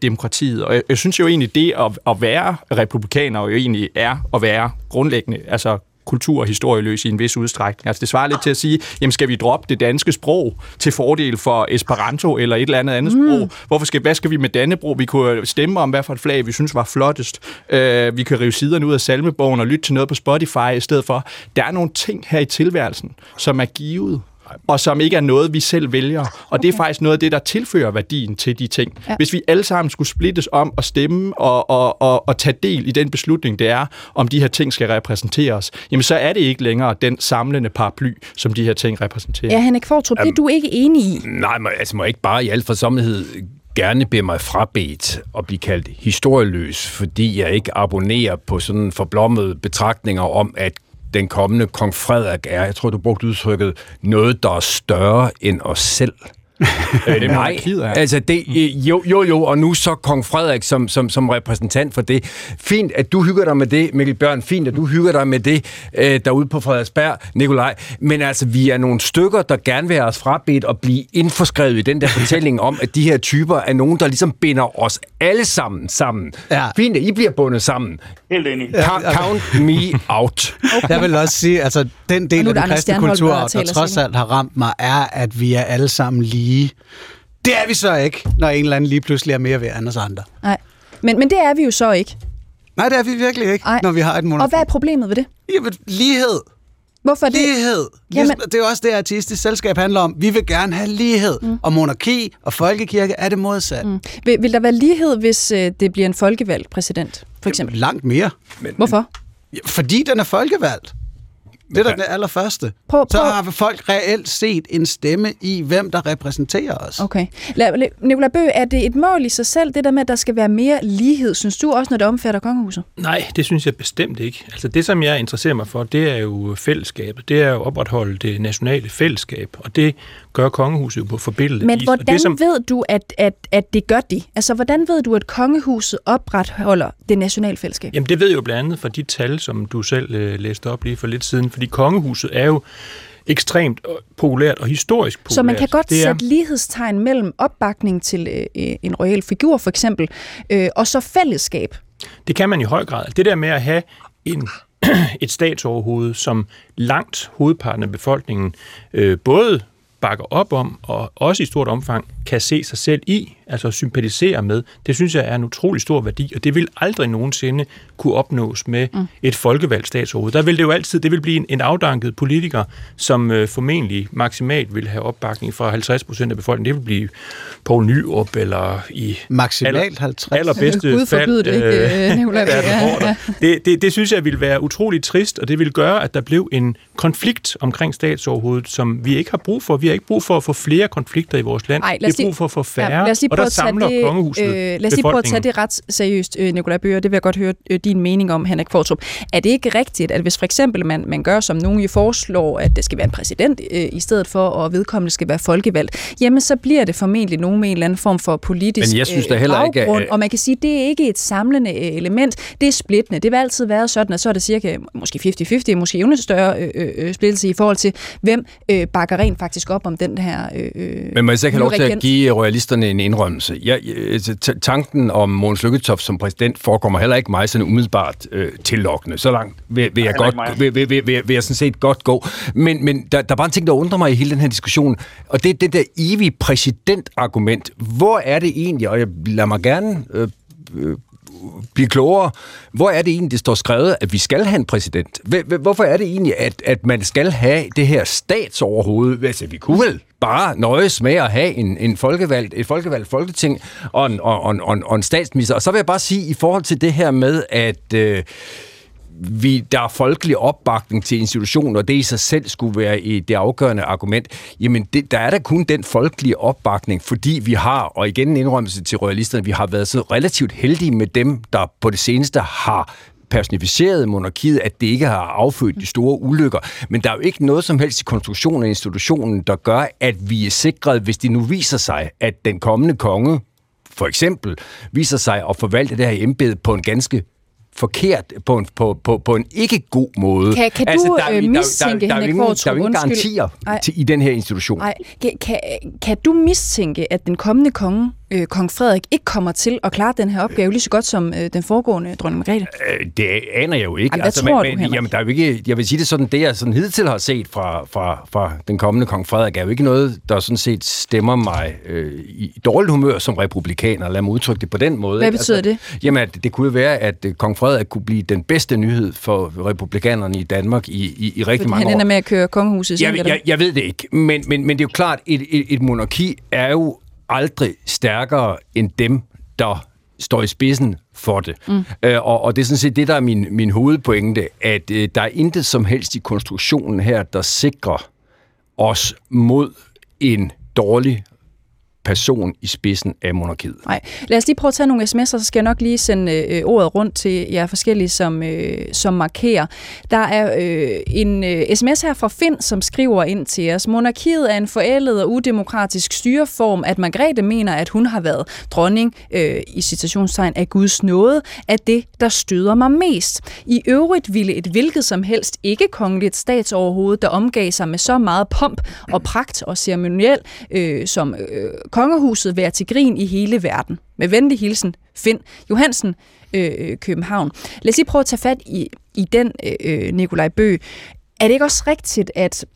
demokratiet. Og jeg synes jo egentlig, det at være republikaner jo egentlig er at være grundlæggende, altså kulturhistorieløs i en vis udstrækning. Altså det svarer lidt til at sige, jamen skal vi droppe det danske sprog til fordel for Esperanto eller et eller andet sprog? Hvad skal vi med Dannebrog? Vi kunne stemme om, hvad for et flag vi synes var flottest. Vi kan rive siderne ud af salmebogen og lytte til noget på Spotify i stedet for. Der er nogle ting her i tilværelsen, som er givet, og som ikke er noget, vi selv vælger. Og det er faktisk noget af det, der tilfører værdien til de ting. Ja. Hvis vi alle sammen skulle splittes om at stemme og tage del i den beslutning, det er, om de her ting skal repræsenteres, jamen så er det ikke længere den samlende paraply, som de her ting repræsenterer. Ja, Henrik Qvortrup, det er du ikke enig i? Nej, altså må ikke bare i al forsommelighed gerne bede mig frabedt og blive kaldt historieløs, fordi jeg ikke abonnerer på sådan forblommede betragtninger om, at den kommende kong Frederik er, jeg tror, du brugte udtrykket, noget, der er større end os selv. Nej, altså det, jo, og nu så kong Frederik som repræsentant for det. Fint, at du hygger dig med det, Mikkel Bjørn, fint, at du hygger dig med det derude på Frederiksberg, Nikolaj, men altså, vi er nogle stykker, der gerne vil have os frabedt og blive indforskrevet i den der fortælling om, at de her typer er nogen, der ligesom binder os alle sammen. Ja. Fint, at I bliver bundet sammen. Helt enig. Count me out. Okay. Jeg vil også sige, altså, den del af den kristne kultur, der trods alt har ramt mig, er, at vi er alle sammen lige. Det er vi så ikke, når en eller anden lige pludselig er mere værd end os andre. Nej, men det er vi jo så ikke. Nej, det er vi virkelig ikke, når vi har et monopol. Og hvad er problemet ved det? Jamen, lighed. Hvorfor det? Lighed. Jamen. Det er jo også det, artistisk selskab handler om. Vi vil gerne have lighed. Og monarki og folkekirke er det modsat. Vil der være lighed, hvis det bliver en folkevalgt præsident, for eksempel? Langt mere. Men, hvorfor? Fordi den er folkevalgt. Det er da det allerførste. Så har folk reelt set en stemme i, hvem der repræsenterer os. Okay. Nikolaj Bøgh, er det et mål i sig selv, det der med, at der skal være mere lighed, synes du også, når det omfatter kongehuset? Nej, det synes jeg bestemt ikke. Altså det, som jeg interesserer mig for, det er jo fællesskabet. Det er jo at opretholde det nationale fællesskab, og det gør kongehuset jo på forbillede. Men hvordan ved du, at det gør de? Altså hvordan ved du, at kongehuset opretholder det nationale fællesskab? Jamen det ved jeg jo blandt andet fra de tal, som du selv læste op lige for lidt siden, fordi kongehuset er jo ekstremt populært og historisk populært. Så man kan godt sætte lighedstegn mellem opbakning til en royal figur, for eksempel, og så fællesskab. Det kan man i høj grad. Det der med at have et statsoverhoved, som langt hovedparten af befolkningen både bakker op om, og også i stort omfang kan se sig selv i, altså sympatisere med, det synes jeg er en utrolig stor værdi, og det vil aldrig nogensinde kunne opnås med et folkevalgt statsoverhoved. Der vil det jo altid, det vil blive en afdanket politiker, som formentlig maksimalt vil have opbakning fra 50% af befolkningen. Det vil blive Poul Nyrup, eller i maksimalt 50%. Allerbedste fald. Det synes jeg vil være utroligt trist, og det vil gøre, at der blev en konflikt omkring statsoverhovedet, som vi ikke har brug for. Vi har ikke brug for at få flere konflikter i vores land. Ej, det er brug for at få færre, og der samler kongehuset befolkningen. Lad os lige prøve at tage det ret seriøst, Nikolaj Bøgh, det vil jeg godt høre din mening om, Henrik Qvortrup. Er det ikke rigtigt, at hvis for eksempel man gør, som nogen foreslår, at det skal være en præsident, i stedet for, og vedkommende skal være folkevalgt, jamen så bliver det formentlig nogen med en eller anden form for politisk baggrund, og man kan sige, at det er ikke et samlende element, det er splittende. Det vil altid være sådan, at så er det cirka måske 50-50, måske endnu større splittelse i forhold til, hvem bakker rent faktisk op om den her men må jeg så ikke have lov til at give royalisterne en indrømmelse? Tanken om Mogens Lykketoft som præsident forekommer heller ikke mig sådan umiddelbart tillokkende. Så langt vil jeg sådan set godt gå. Men der er bare en ting, der undrer mig i hele den her diskussion, og det er det der evige præsidentargument. Hvor er det egentlig, og jeg lader mig gerne blive klogere, hvor er det egentlig, det står skrevet, at vi skal have en præsident? Hvorfor er det egentlig, at man skal have det her statsoverhoved? Altså, vi kunne vel bare nøjes med at have et folkevalgt folketing og en statsminister. Og så vil jeg bare sige, i forhold til det her med, at der er folkelig opbakning til institutioner, og det i sig selv skulle være det afgørende argument, jamen der er da kun den folkelige opbakning, fordi vi har, og igen en indrømmelse til royalisterne, vi har været så relativt heldige med dem, der på det seneste har personificeret monarkiet, at det ikke har affødt de store ulykker. Men der er jo ikke noget som helst i konstruktionen af institutionen, der gør, at vi er sikret, hvis det nu viser sig, at den kommende konge, for eksempel, viser sig at forvalte det her embede på en ganske forkert, på en ikke god måde. Kan altså, du mistænke, Henrik Qvortrup? Der er jo ingen garantier i den her institution. Kan du mistænke, at den kommende konge kong Frederik ikke kommer til at klare den her opgave lige så godt som den foregående dronning Margrethe? Det aner jeg jo ikke. Jamen, altså, tror du, jamen, der er jo ikke, jeg vil sige det sådan, det jeg sådan hidtil har set fra den kommende kong Frederik, er jo ikke noget, der sådan set stemmer mig i dårligt humør som republikaner. Lad mig udtrykke det på den måde. Hvad betyder det? Jamen, det kunne jo være, at kong Frederik kunne blive den bedste nyhed for republikanerne i Danmark i rigtig mange år. Han ender med at køre kongehuset. Jeg ved det ikke, men det er jo klart, et monarki er jo aldrig stærkere end dem, der står i spidsen for det. Mm. Og det er sådan set det, der er min hovedpointe, at der er intet som helst i konstruktionen her, der sikrer os mod en dårlig person i spidsen af monarkiet. Nej, lad os lige prøve at tage nogle sms'er, så skal jeg nok lige sende ordet rundt til jer forskellige, som markerer. Der er en sms her fra Finn, som skriver ind til os. Monarkiet er en forældet og udemokratisk styreform, at Margrethe mener, at hun har været dronning, i citationstegn, af Guds nåde, af det, der støder mig mest. I øvrigt ville et hvilket som helst ikke-kongeligt statsoverhoved, der omgav sig med så meget pomp og pragt og ceremoniel, som Kongehuset være til grin i hele verden. Med venlig hilsen, Finn Johansen, København. Lad os lige prøve at tage fat i den, Nikolaj Bøgh. Er det ikke også rigtigt, at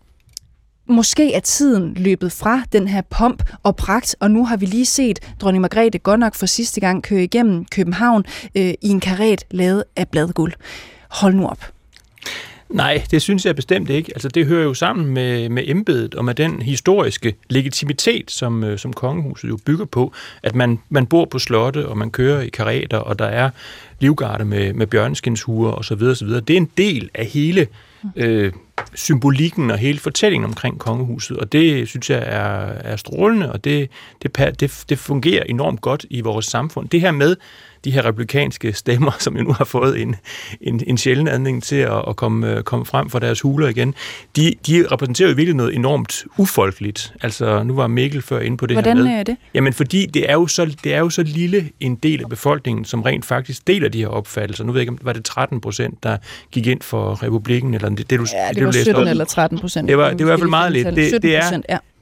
måske er tiden løbet fra den her pomp og pragt, og nu har vi lige set dronning Margrethe godt nok for sidste gang køre igennem København i en karet lavet af bladguld? Hold nu op. Nej, det synes jeg bestemt ikke. Altså, det hører jo sammen med embedet og med den historiske legitimitet, som kongehuset jo bygger på, at man bor på slottet, og man kører i kareter, og der er livgarde med bjørneskinshuer osv. osv. Det er en del af hele symbolikken og hele fortællingen omkring kongehuset, og det synes jeg er strålende, og det fungerer enormt godt i vores samfund. Det her med de her republikanske stemmer, som jo nu har fået en sjælden anledning til at komme frem fra deres huler igen, de repræsenterer jo virkelig noget enormt ufolkeligt. Altså, nu var Mikkel før inde på det. Hvordan her med. Hvordan er det? Jamen, fordi det er jo så lille en del af befolkningen, som rent faktisk deler de her opfattelser. Nu ved jeg ikke, om var det 13%, der gik ind for republikken, eller det du ja, det var 17 eller 13%. Det var i hvert fald meget lidt.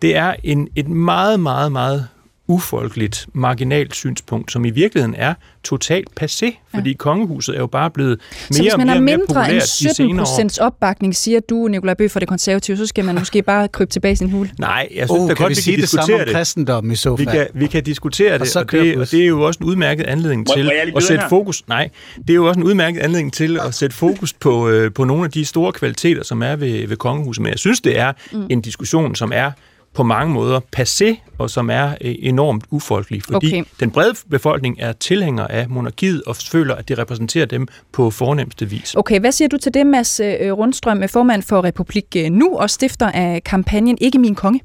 Det er et meget, meget, meget ufolkeligt, marginalt synspunkt, som i virkeligheden er totalt passé, fordi kongehuset er jo bare blevet mere og mere populært. Så hvis man har mindre end 17% opbakning, siger du, Nikolaj Bøgh fra Det Konservative, så skal man måske bare krybe tilbage i sin hule. Nej, jeg synes da godt, vi kan sige det samme om kristendommen i så fald. Vi kan diskutere det, og det er jo også en udmærket anledning til at sætte fokus. Nej, det er jo også en udmærket anledning til at sætte fokus på nogle af de store kvaliteter, som er ved kongehuset. Men jeg synes, det er en diskussion, som er på mange måder passé, og som er enormt ufolkelig, fordi den brede befolkning er tilhænger af monarkiet og føler, at det repræsenterer dem på fornemste vis. Okay, hvad siger du til det, Mads Rundstrøm, formand for Republik Nu og stifter af kampagnen Ikke Min Konge?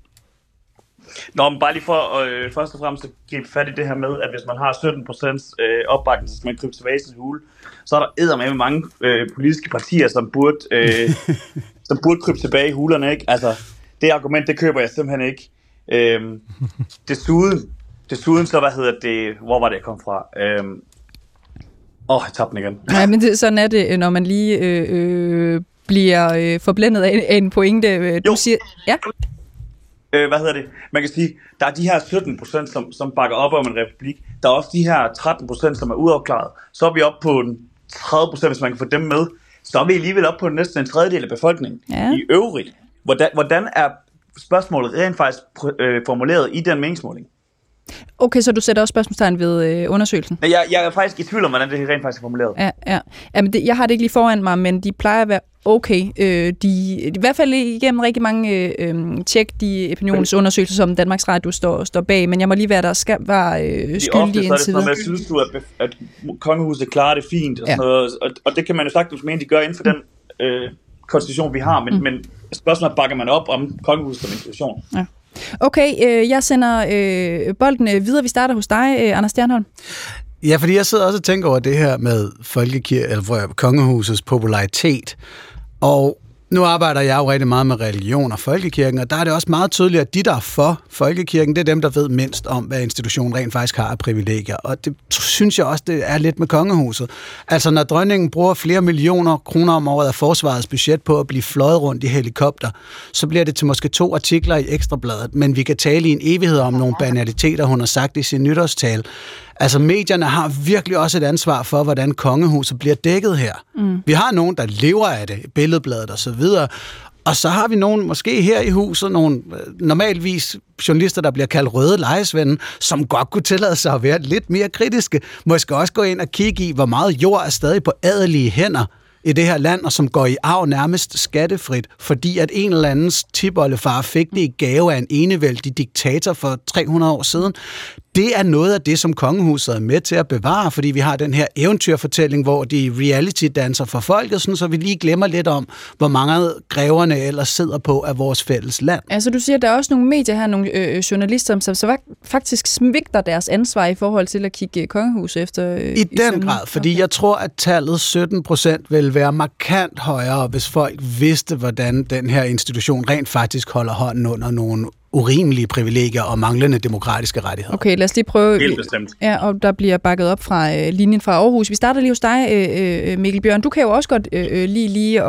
Nå, men bare lige for først og fremmest at gribe fat i det her med, at hvis man har 17% opbakning, så skal man krybe tilbage i sin hule, så er der eddermame mange politiske partier, som burde krybe tilbage i hulerne, ikke? Altså, det argument, det køber jeg simpelthen ikke. Desuden så, hvor var det, jeg kom fra? Jeg tabte den igen. Nej, men sådan er det, når man lige bliver forblændet af en pointe. Du siger, ja? Man kan sige, der er de her 17%, som bakker op om en republik. Der er også de her 13%, som er uafklaret. Så er vi oppe på 30%, hvis man kan få dem med. Så er vi alligevel oppe på næsten en tredjedel af befolkningen. Ja. I øvrigt. Hvordan er spørgsmålet rent faktisk formuleret i den meningsmåling? Okay, så du sætter også spørgsmålstegn ved undersøgelsen? Jeg er faktisk i tvivl om, hvordan det rent faktisk er formuleret. Ja. Jamen, jeg har det ikke lige foran mig, men de plejer at være okay. I hvert fald igennem rigtig mange tjek, de opinionsundersøgelser, som Danmarks Radio står bag, men jeg må lige være, der skal være skyldig indtil videre. Ofte så er det sådan noget, at kongehuset klarer det fint, og sådan noget, og det kan man jo sagtens mene, de gør inden for den konstitution, vi har, men spørgsmålet bakker man op om kongehuset som institution. Ja. Okay, jeg sender bolden videre. Vi starter hos dig, Anders Stjernholm. Ja, fordi jeg sidder også og tænker over det her med folkekirke, eller kongehusets popularitet, og Nu arbejder jeg jo rigtig meget med religion og folkekirken, og der er det også meget tydeligt, at de, der er for folkekirken, det er dem, der ved mindst om, hvad institutionen rent faktisk har af privilegier. Og det synes jeg også, det er lidt med kongehuset. Altså, når dronningen bruger flere millioner kroner om året af forsvarets budget på at blive fløjet rundt i helikopter, så bliver det til måske 2 artikler i Ekstrabladet, men vi kan tale i en evighed om nogle banaliteter, hun har sagt i sin nytårstale. Altså, medierne har virkelig også et ansvar for, hvordan kongehuset bliver dækket her. Mm. Vi har nogen, der lever af det, Billedbladet og så videre. Og så har vi nogen, måske her i huset, nogle normalvis journalister, der bliver kaldt røde lejesvende, som godt kunne tillade sig at være lidt mere kritiske. Måske også gå ind og kigge i, hvor meget jord er stadig på adelige hænder i det her land, og som går i arv nærmest skattefrit, fordi at en eller andens tipoldefar fik det i gave af en enevældig diktator for 300 år siden. Det er noget af det, som kongehuset er med til at bevare, fordi vi har den her eventyrfortælling, hvor de reality-danser for folket, så vi lige glemmer lidt om, hvor mange greverne ellers sidder på af vores fælles land. Altså du siger, at der er også nogle medier her, nogle journalister, som så faktisk svigter deres ansvar i forhold til at kigge kongehuset efter. I den grad, fordi jeg tror, at tallet 17% vil være markant højere, hvis folk vidste, hvordan den her institution rent faktisk holder hånden under nogle urimelige privilegier og manglende demokratiske rettigheder. Okay, lad os lige prøve. Helt bestemt. Ja, og der bliver bakket op fra linjen fra Aarhus. Vi starter lige hos dig, Mikkel Bjørn. Du kan jo også godt lige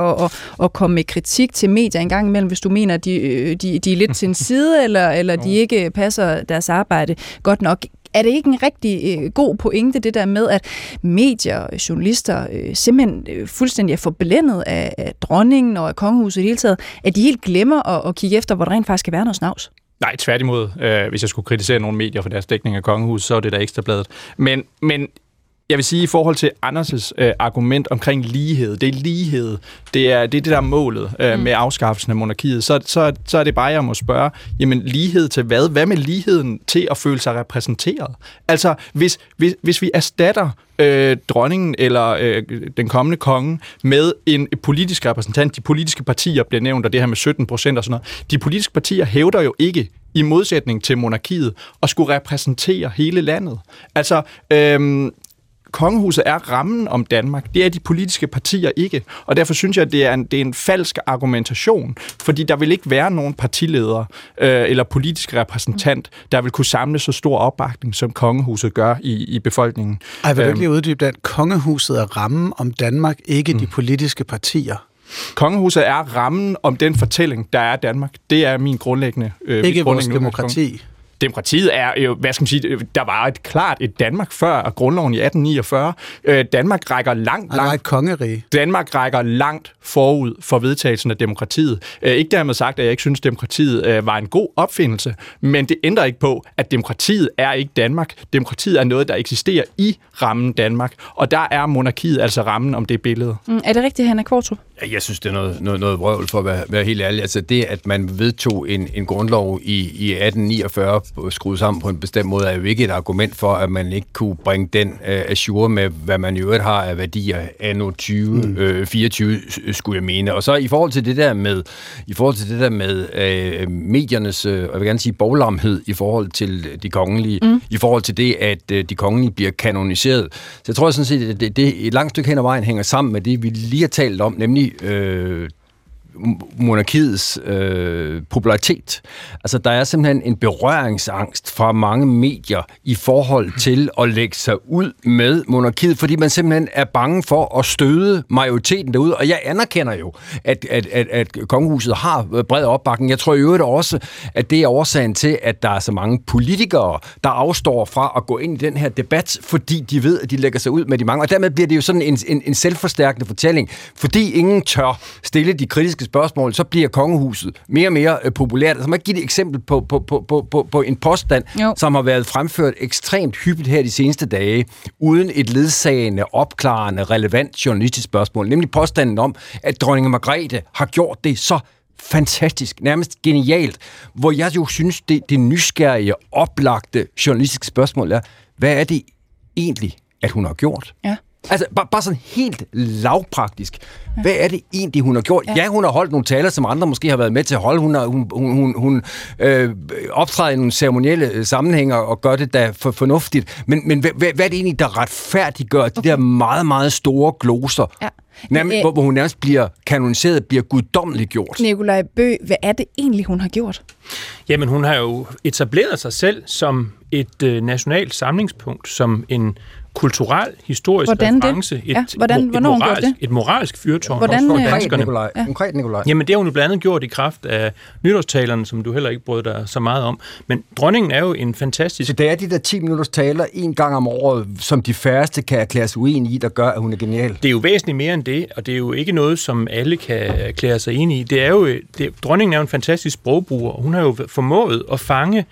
at komme med kritik til medier en gang imellem, hvis du mener, at de er lidt til en side, eller de ikke passer deres arbejde godt nok. Er det ikke en rigtig god pointe, det der med, at medier og journalister simpelthen fuldstændig er forblændet af dronningen og af kongehuset i det hele taget, at de helt glemmer at kigge efter, hvor der rent faktisk skal være noget snavs? Nej, tværtimod. Hvis jeg skulle kritisere nogle medier for deres dækning af kongehuset, så er det da Ekstrabladet. Men jeg vil sige, i forhold til Anders' argument omkring lighed, det er lighed, det er det, der er målet med afskaffelsen af monarkiet, så er det bare, jeg må spørge, jamen lighed til hvad? Hvad med ligheden til at føle sig repræsenteret? Altså, hvis vi erstatter dronningen eller den kommende konge med en politisk repræsentant, de politiske partier bliver nævnt, og det her med 17% og sådan noget, de politiske partier hævder jo ikke i modsætning til monarkiet at skulle repræsentere hele landet. Altså, kongehuset er rammen om Danmark. Det er de politiske partier ikke. Og derfor synes jeg, at det er en falsk argumentation, fordi der vil ikke være nogen partileder eller politisk repræsentant, der vil kunne samle så stor opbakning, som kongehuset gør i befolkningen. Jeg vil virkelig uddybe det. Kongehuset er rammen om Danmark, ikke de politiske partier. Kongehuset er rammen om den fortælling, der er Danmark. Det er min grundlæggende ikke vores demokrati. Demokratiet er jo, hvad skal man sige, der var et Danmark før grundloven i 1849. Danmark rækker langt kongerige. Danmark rækker langt forud for vedtagelsen af demokratiet. Ikke dermed sagt, at jeg ikke synes, demokratiet var en god opfindelse, men det ændrer ikke på, at demokratiet er ikke Danmark. Demokratiet er noget, der eksisterer i rammen Danmark, og der er monarkiet altså rammen om det billede. Er det rigtigt, Henrik Qvortrup? Jeg synes, det er noget vrøvl, for at være helt ærlig. Altså det, at man vedtog en grundlov i 1849, skruet sammen på en bestemt måde, er jo ikke et argument for, at man ikke kunne bringe den ajour med, hvad man i øvrigt har af værdier anno 2024, skulle jeg mene. Og så i forhold til det der med mediernes, jeg vil gerne sige, boglamhed i forhold til de kongelige, i forhold til det, at de kongelige bliver kanoniseret. Så jeg tror sådan set, at det et langt stykke hen ad vejen hænger sammen med det, vi lige har talt om, nemlig monarkiets popularitet. Altså, der er simpelthen en berøringsangst fra mange medier i forhold til at lægge sig ud med monarkiet, fordi man simpelthen er bange for at støde majoriteten derude. Og jeg anerkender jo, at kongehuset har bred opbakning. Jeg tror i øvrigt også, at det er årsagen til, at der er så mange politikere, der afstår fra at gå ind i den her debat, fordi de ved, at de lægger sig ud med de mange. Og dermed bliver det jo sådan en selvforstærkende fortælling. Fordi ingen tør stille de kritiske spørgsmål, så bliver kongehuset mere og mere populært. Så man kan give et eksempel på en påstand, som har været fremført ekstremt hyppigt her de seneste dage, uden et ledsagende, opklarende, relevant journalistisk spørgsmål, nemlig påstanden om, at dronning Margrethe har gjort det så fantastisk, nærmest genialt, hvor jeg jo synes, det nysgerrige, oplagte journalistiske spørgsmål er, hvad er det egentlig, at hun har gjort? Ja. Altså, bare sådan helt lavpraktisk. Hvad er det egentlig, hun har gjort? Ja, hun har holdt nogle taler, som andre måske har været med til at holde. Hun optræder i nogle ceremonielle sammenhænger og gør det da fornuftigt. Men hvad er det egentlig, der retfærdiggør de der meget, meget store gloser? Ja. Hvor hun nærmest bliver kanoniseret, bliver guddommeligt gjort. Nikolaj Bøgh, hvad er det egentlig, hun har gjort? Jamen, hun har jo etableret sig selv som et nationalt samlingspunkt, som en kulturel, historisk reference, et moralsk fyrtårn for danskerne. Konkret, Nikolaj. Jamen, det har hun jo blandt andet gjort i kraft af nytårstalerne, som du heller ikke brød dig så meget om. Men dronningen er jo en fantastisk... Så det er de der 10 minutters taler en gang om året, som de færreste kan erklære sig uenige i, der gør, at hun er genial. Det er jo væsentligt mere end det, og det er jo ikke noget, som alle kan erklære sig enige i. Dronningen er jo en fantastisk sprogbruger, og hun har jo formået at fange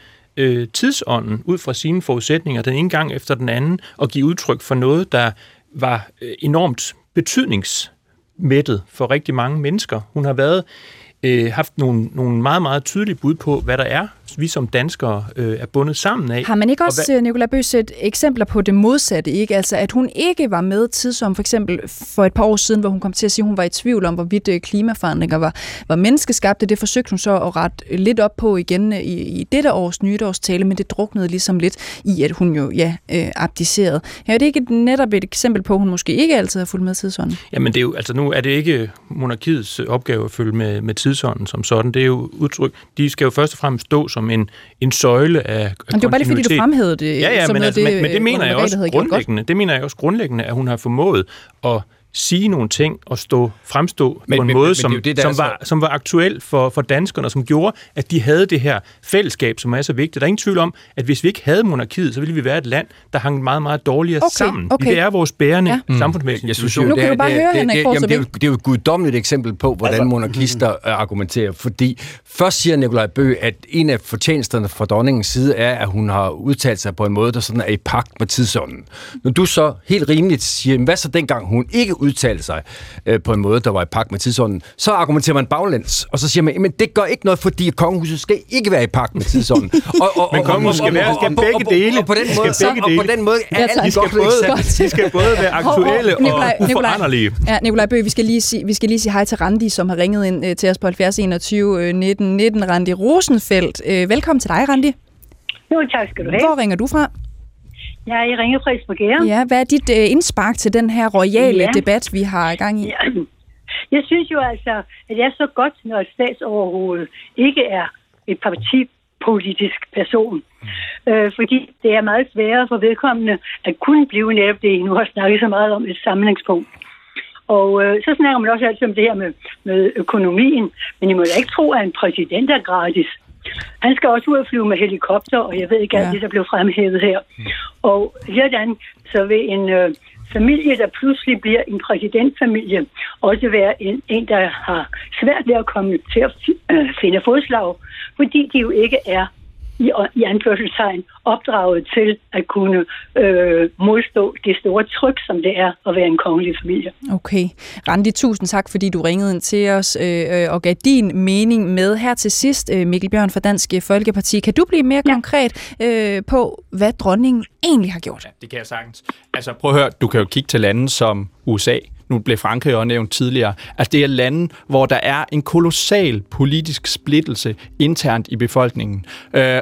tidsånden ud fra sine forudsætninger, den ene gang efter den anden, og give udtryk for noget, der var enormt betydningsmættet for rigtig mange mennesker. Hun har haft nogle meget, meget tydelige bud på, hvad der er, vi som danskere er bundet sammen af. Har man ikke også, Nikolaj Bøgh, set eksempler på det modsatte, ikke? Altså, at hun ikke var med tidsom, for eksempel for et par år siden, hvor hun kom til at sige, at hun var i tvivl om, hvorvidt klimaforandringer var menneskeskabte. Det forsøgte hun så at rette lidt op på igen i dette års nytårstale, men det druknede ligesom lidt i, at hun jo, abdicerede. Er det ikke netop et eksempel på, at hun måske ikke altid har fulgt med tidsånden? Jamen, det er jo, altså, nu er det ikke monarkiets opgave at følge med tidsånden som sådan. Det er jo udtryk. De skal jo først og fremmest stå som en søjle af kontinuitet. Men det var bare det, fordi du fremhævede det. Ja, som altså, men det mener jeg også grundlæggende. Det mener jeg også grundlæggende, at hun har formået at sige nogle ting og fremstå på en måde, som var aktuel for danskerne, og som gjorde, at de havde det her fællesskab, som er så vigtigt. Der er ingen tvivl om, at hvis vi ikke havde monarkiet, så ville vi være et land, der hang meget, meget dårligere sammen. Det er vores bærende samfundsmæssige institution. Nu kan du bare høre, Henrik Qvortrup. Det er jo et guddommeligt eksempel på, hvordan monarkister argumenterer, fordi først siger Nikolaj Bøgh, at en af fortjenesterne fra dronningens side er, at hun har udtalt sig på en måde, der sådan er i pagt med tidsånden. Når du så helt rimeligt siger, hvad så dengang hun ikke udtale sig på en måde, der var i pagt med tidsånden, så argumenterer man baglæns, og så siger man, men det gør ikke noget, fordi kongehuset skal ikke være i pagt med tidsånden. Men kongehuset skal begge dele. Og på den måde er alt godt. De skal både være aktuelle og uforanderlige. Ja, Nikolaj Bøgh, vi skal lige sige hej til Randi, som har ringet ind til os på 70 21 19 19. Randi Rosenfeldt. Velkommen til dig, Randi. Jo, tak skal du have. Hvor ringer du fra? Jeg er i ringer fra Ekstrabladet. Ja, hvad er dit indspark til den her royale debat, vi har i gang i? Ja. Jeg synes jo altså, at det er så godt, når et statsoverhoved ikke er et partipolitisk person. Fordi det er meget sværere for vedkommende at kunne blive netop det, I nu har snakket så meget om, et samlingspunkt. Og så snakker man også altid om det her med økonomien. Men I må da ikke tro, at en præsident er gratis. Han skal også ud og flyve med helikopter, og jeg ved ikke alt det, der blev fremhævet her. Og sådan, så vil en familie, der pludselig bliver en præsidentfamilie, også være en, der har svært ved at komme til at finde fodslag, fordi de jo ikke er i anførselstegn opdraget til at kunne modstå det store tryk, som det er at være en kongelig familie. Okay. Randi, tusind tak, fordi du ringede ind til os og gav din mening med. Her til sidst, Mikkel Bjørn fra Dansk Folkeparti. Kan du blive mere konkret på, hvad dronningen egentlig har gjort? Ja, det kan jeg sagtens. Altså, prøv at høre, du kan jo kigge til lande som USA. Nu blev Frankrig også nævnt tidligere. Altså, det er lande, hvor der er en kolossal politisk splittelse internt i befolkningen.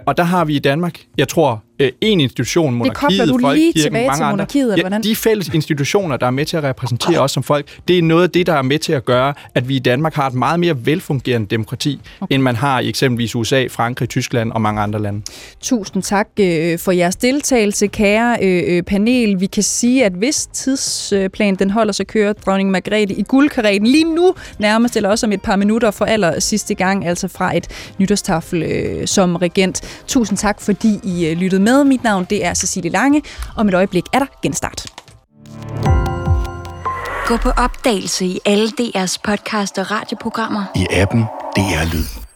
Og der har vi i Danmark, jeg tror, en institution, monarkiet, folkekirken, mange andre. Ja, de fælles institutioner, der er med til at repræsentere os som folk, det er noget af det, der er med til at gøre, at vi i Danmark har et meget mere velfungerende demokrati, end man har i eksempelvis USA, Frankrig, Tyskland og mange andre lande. Tusind tak for jeres deltagelse, kære panel. Vi kan sige, at hvis tidsplan den holder, så kører dronning Margrethe i guldkaretten lige nu, nærmest, eller også om et par minutter for aller sidste gang, altså fra et nytårstafel som regent. Tusind tak, fordi I lyttede med. Mit navn, det er Cecilie Lange. Om et øjeblik er der genstart. Gå på opdagelse i alle DR's podcast og radioprogrammer. I appen DR Lyd.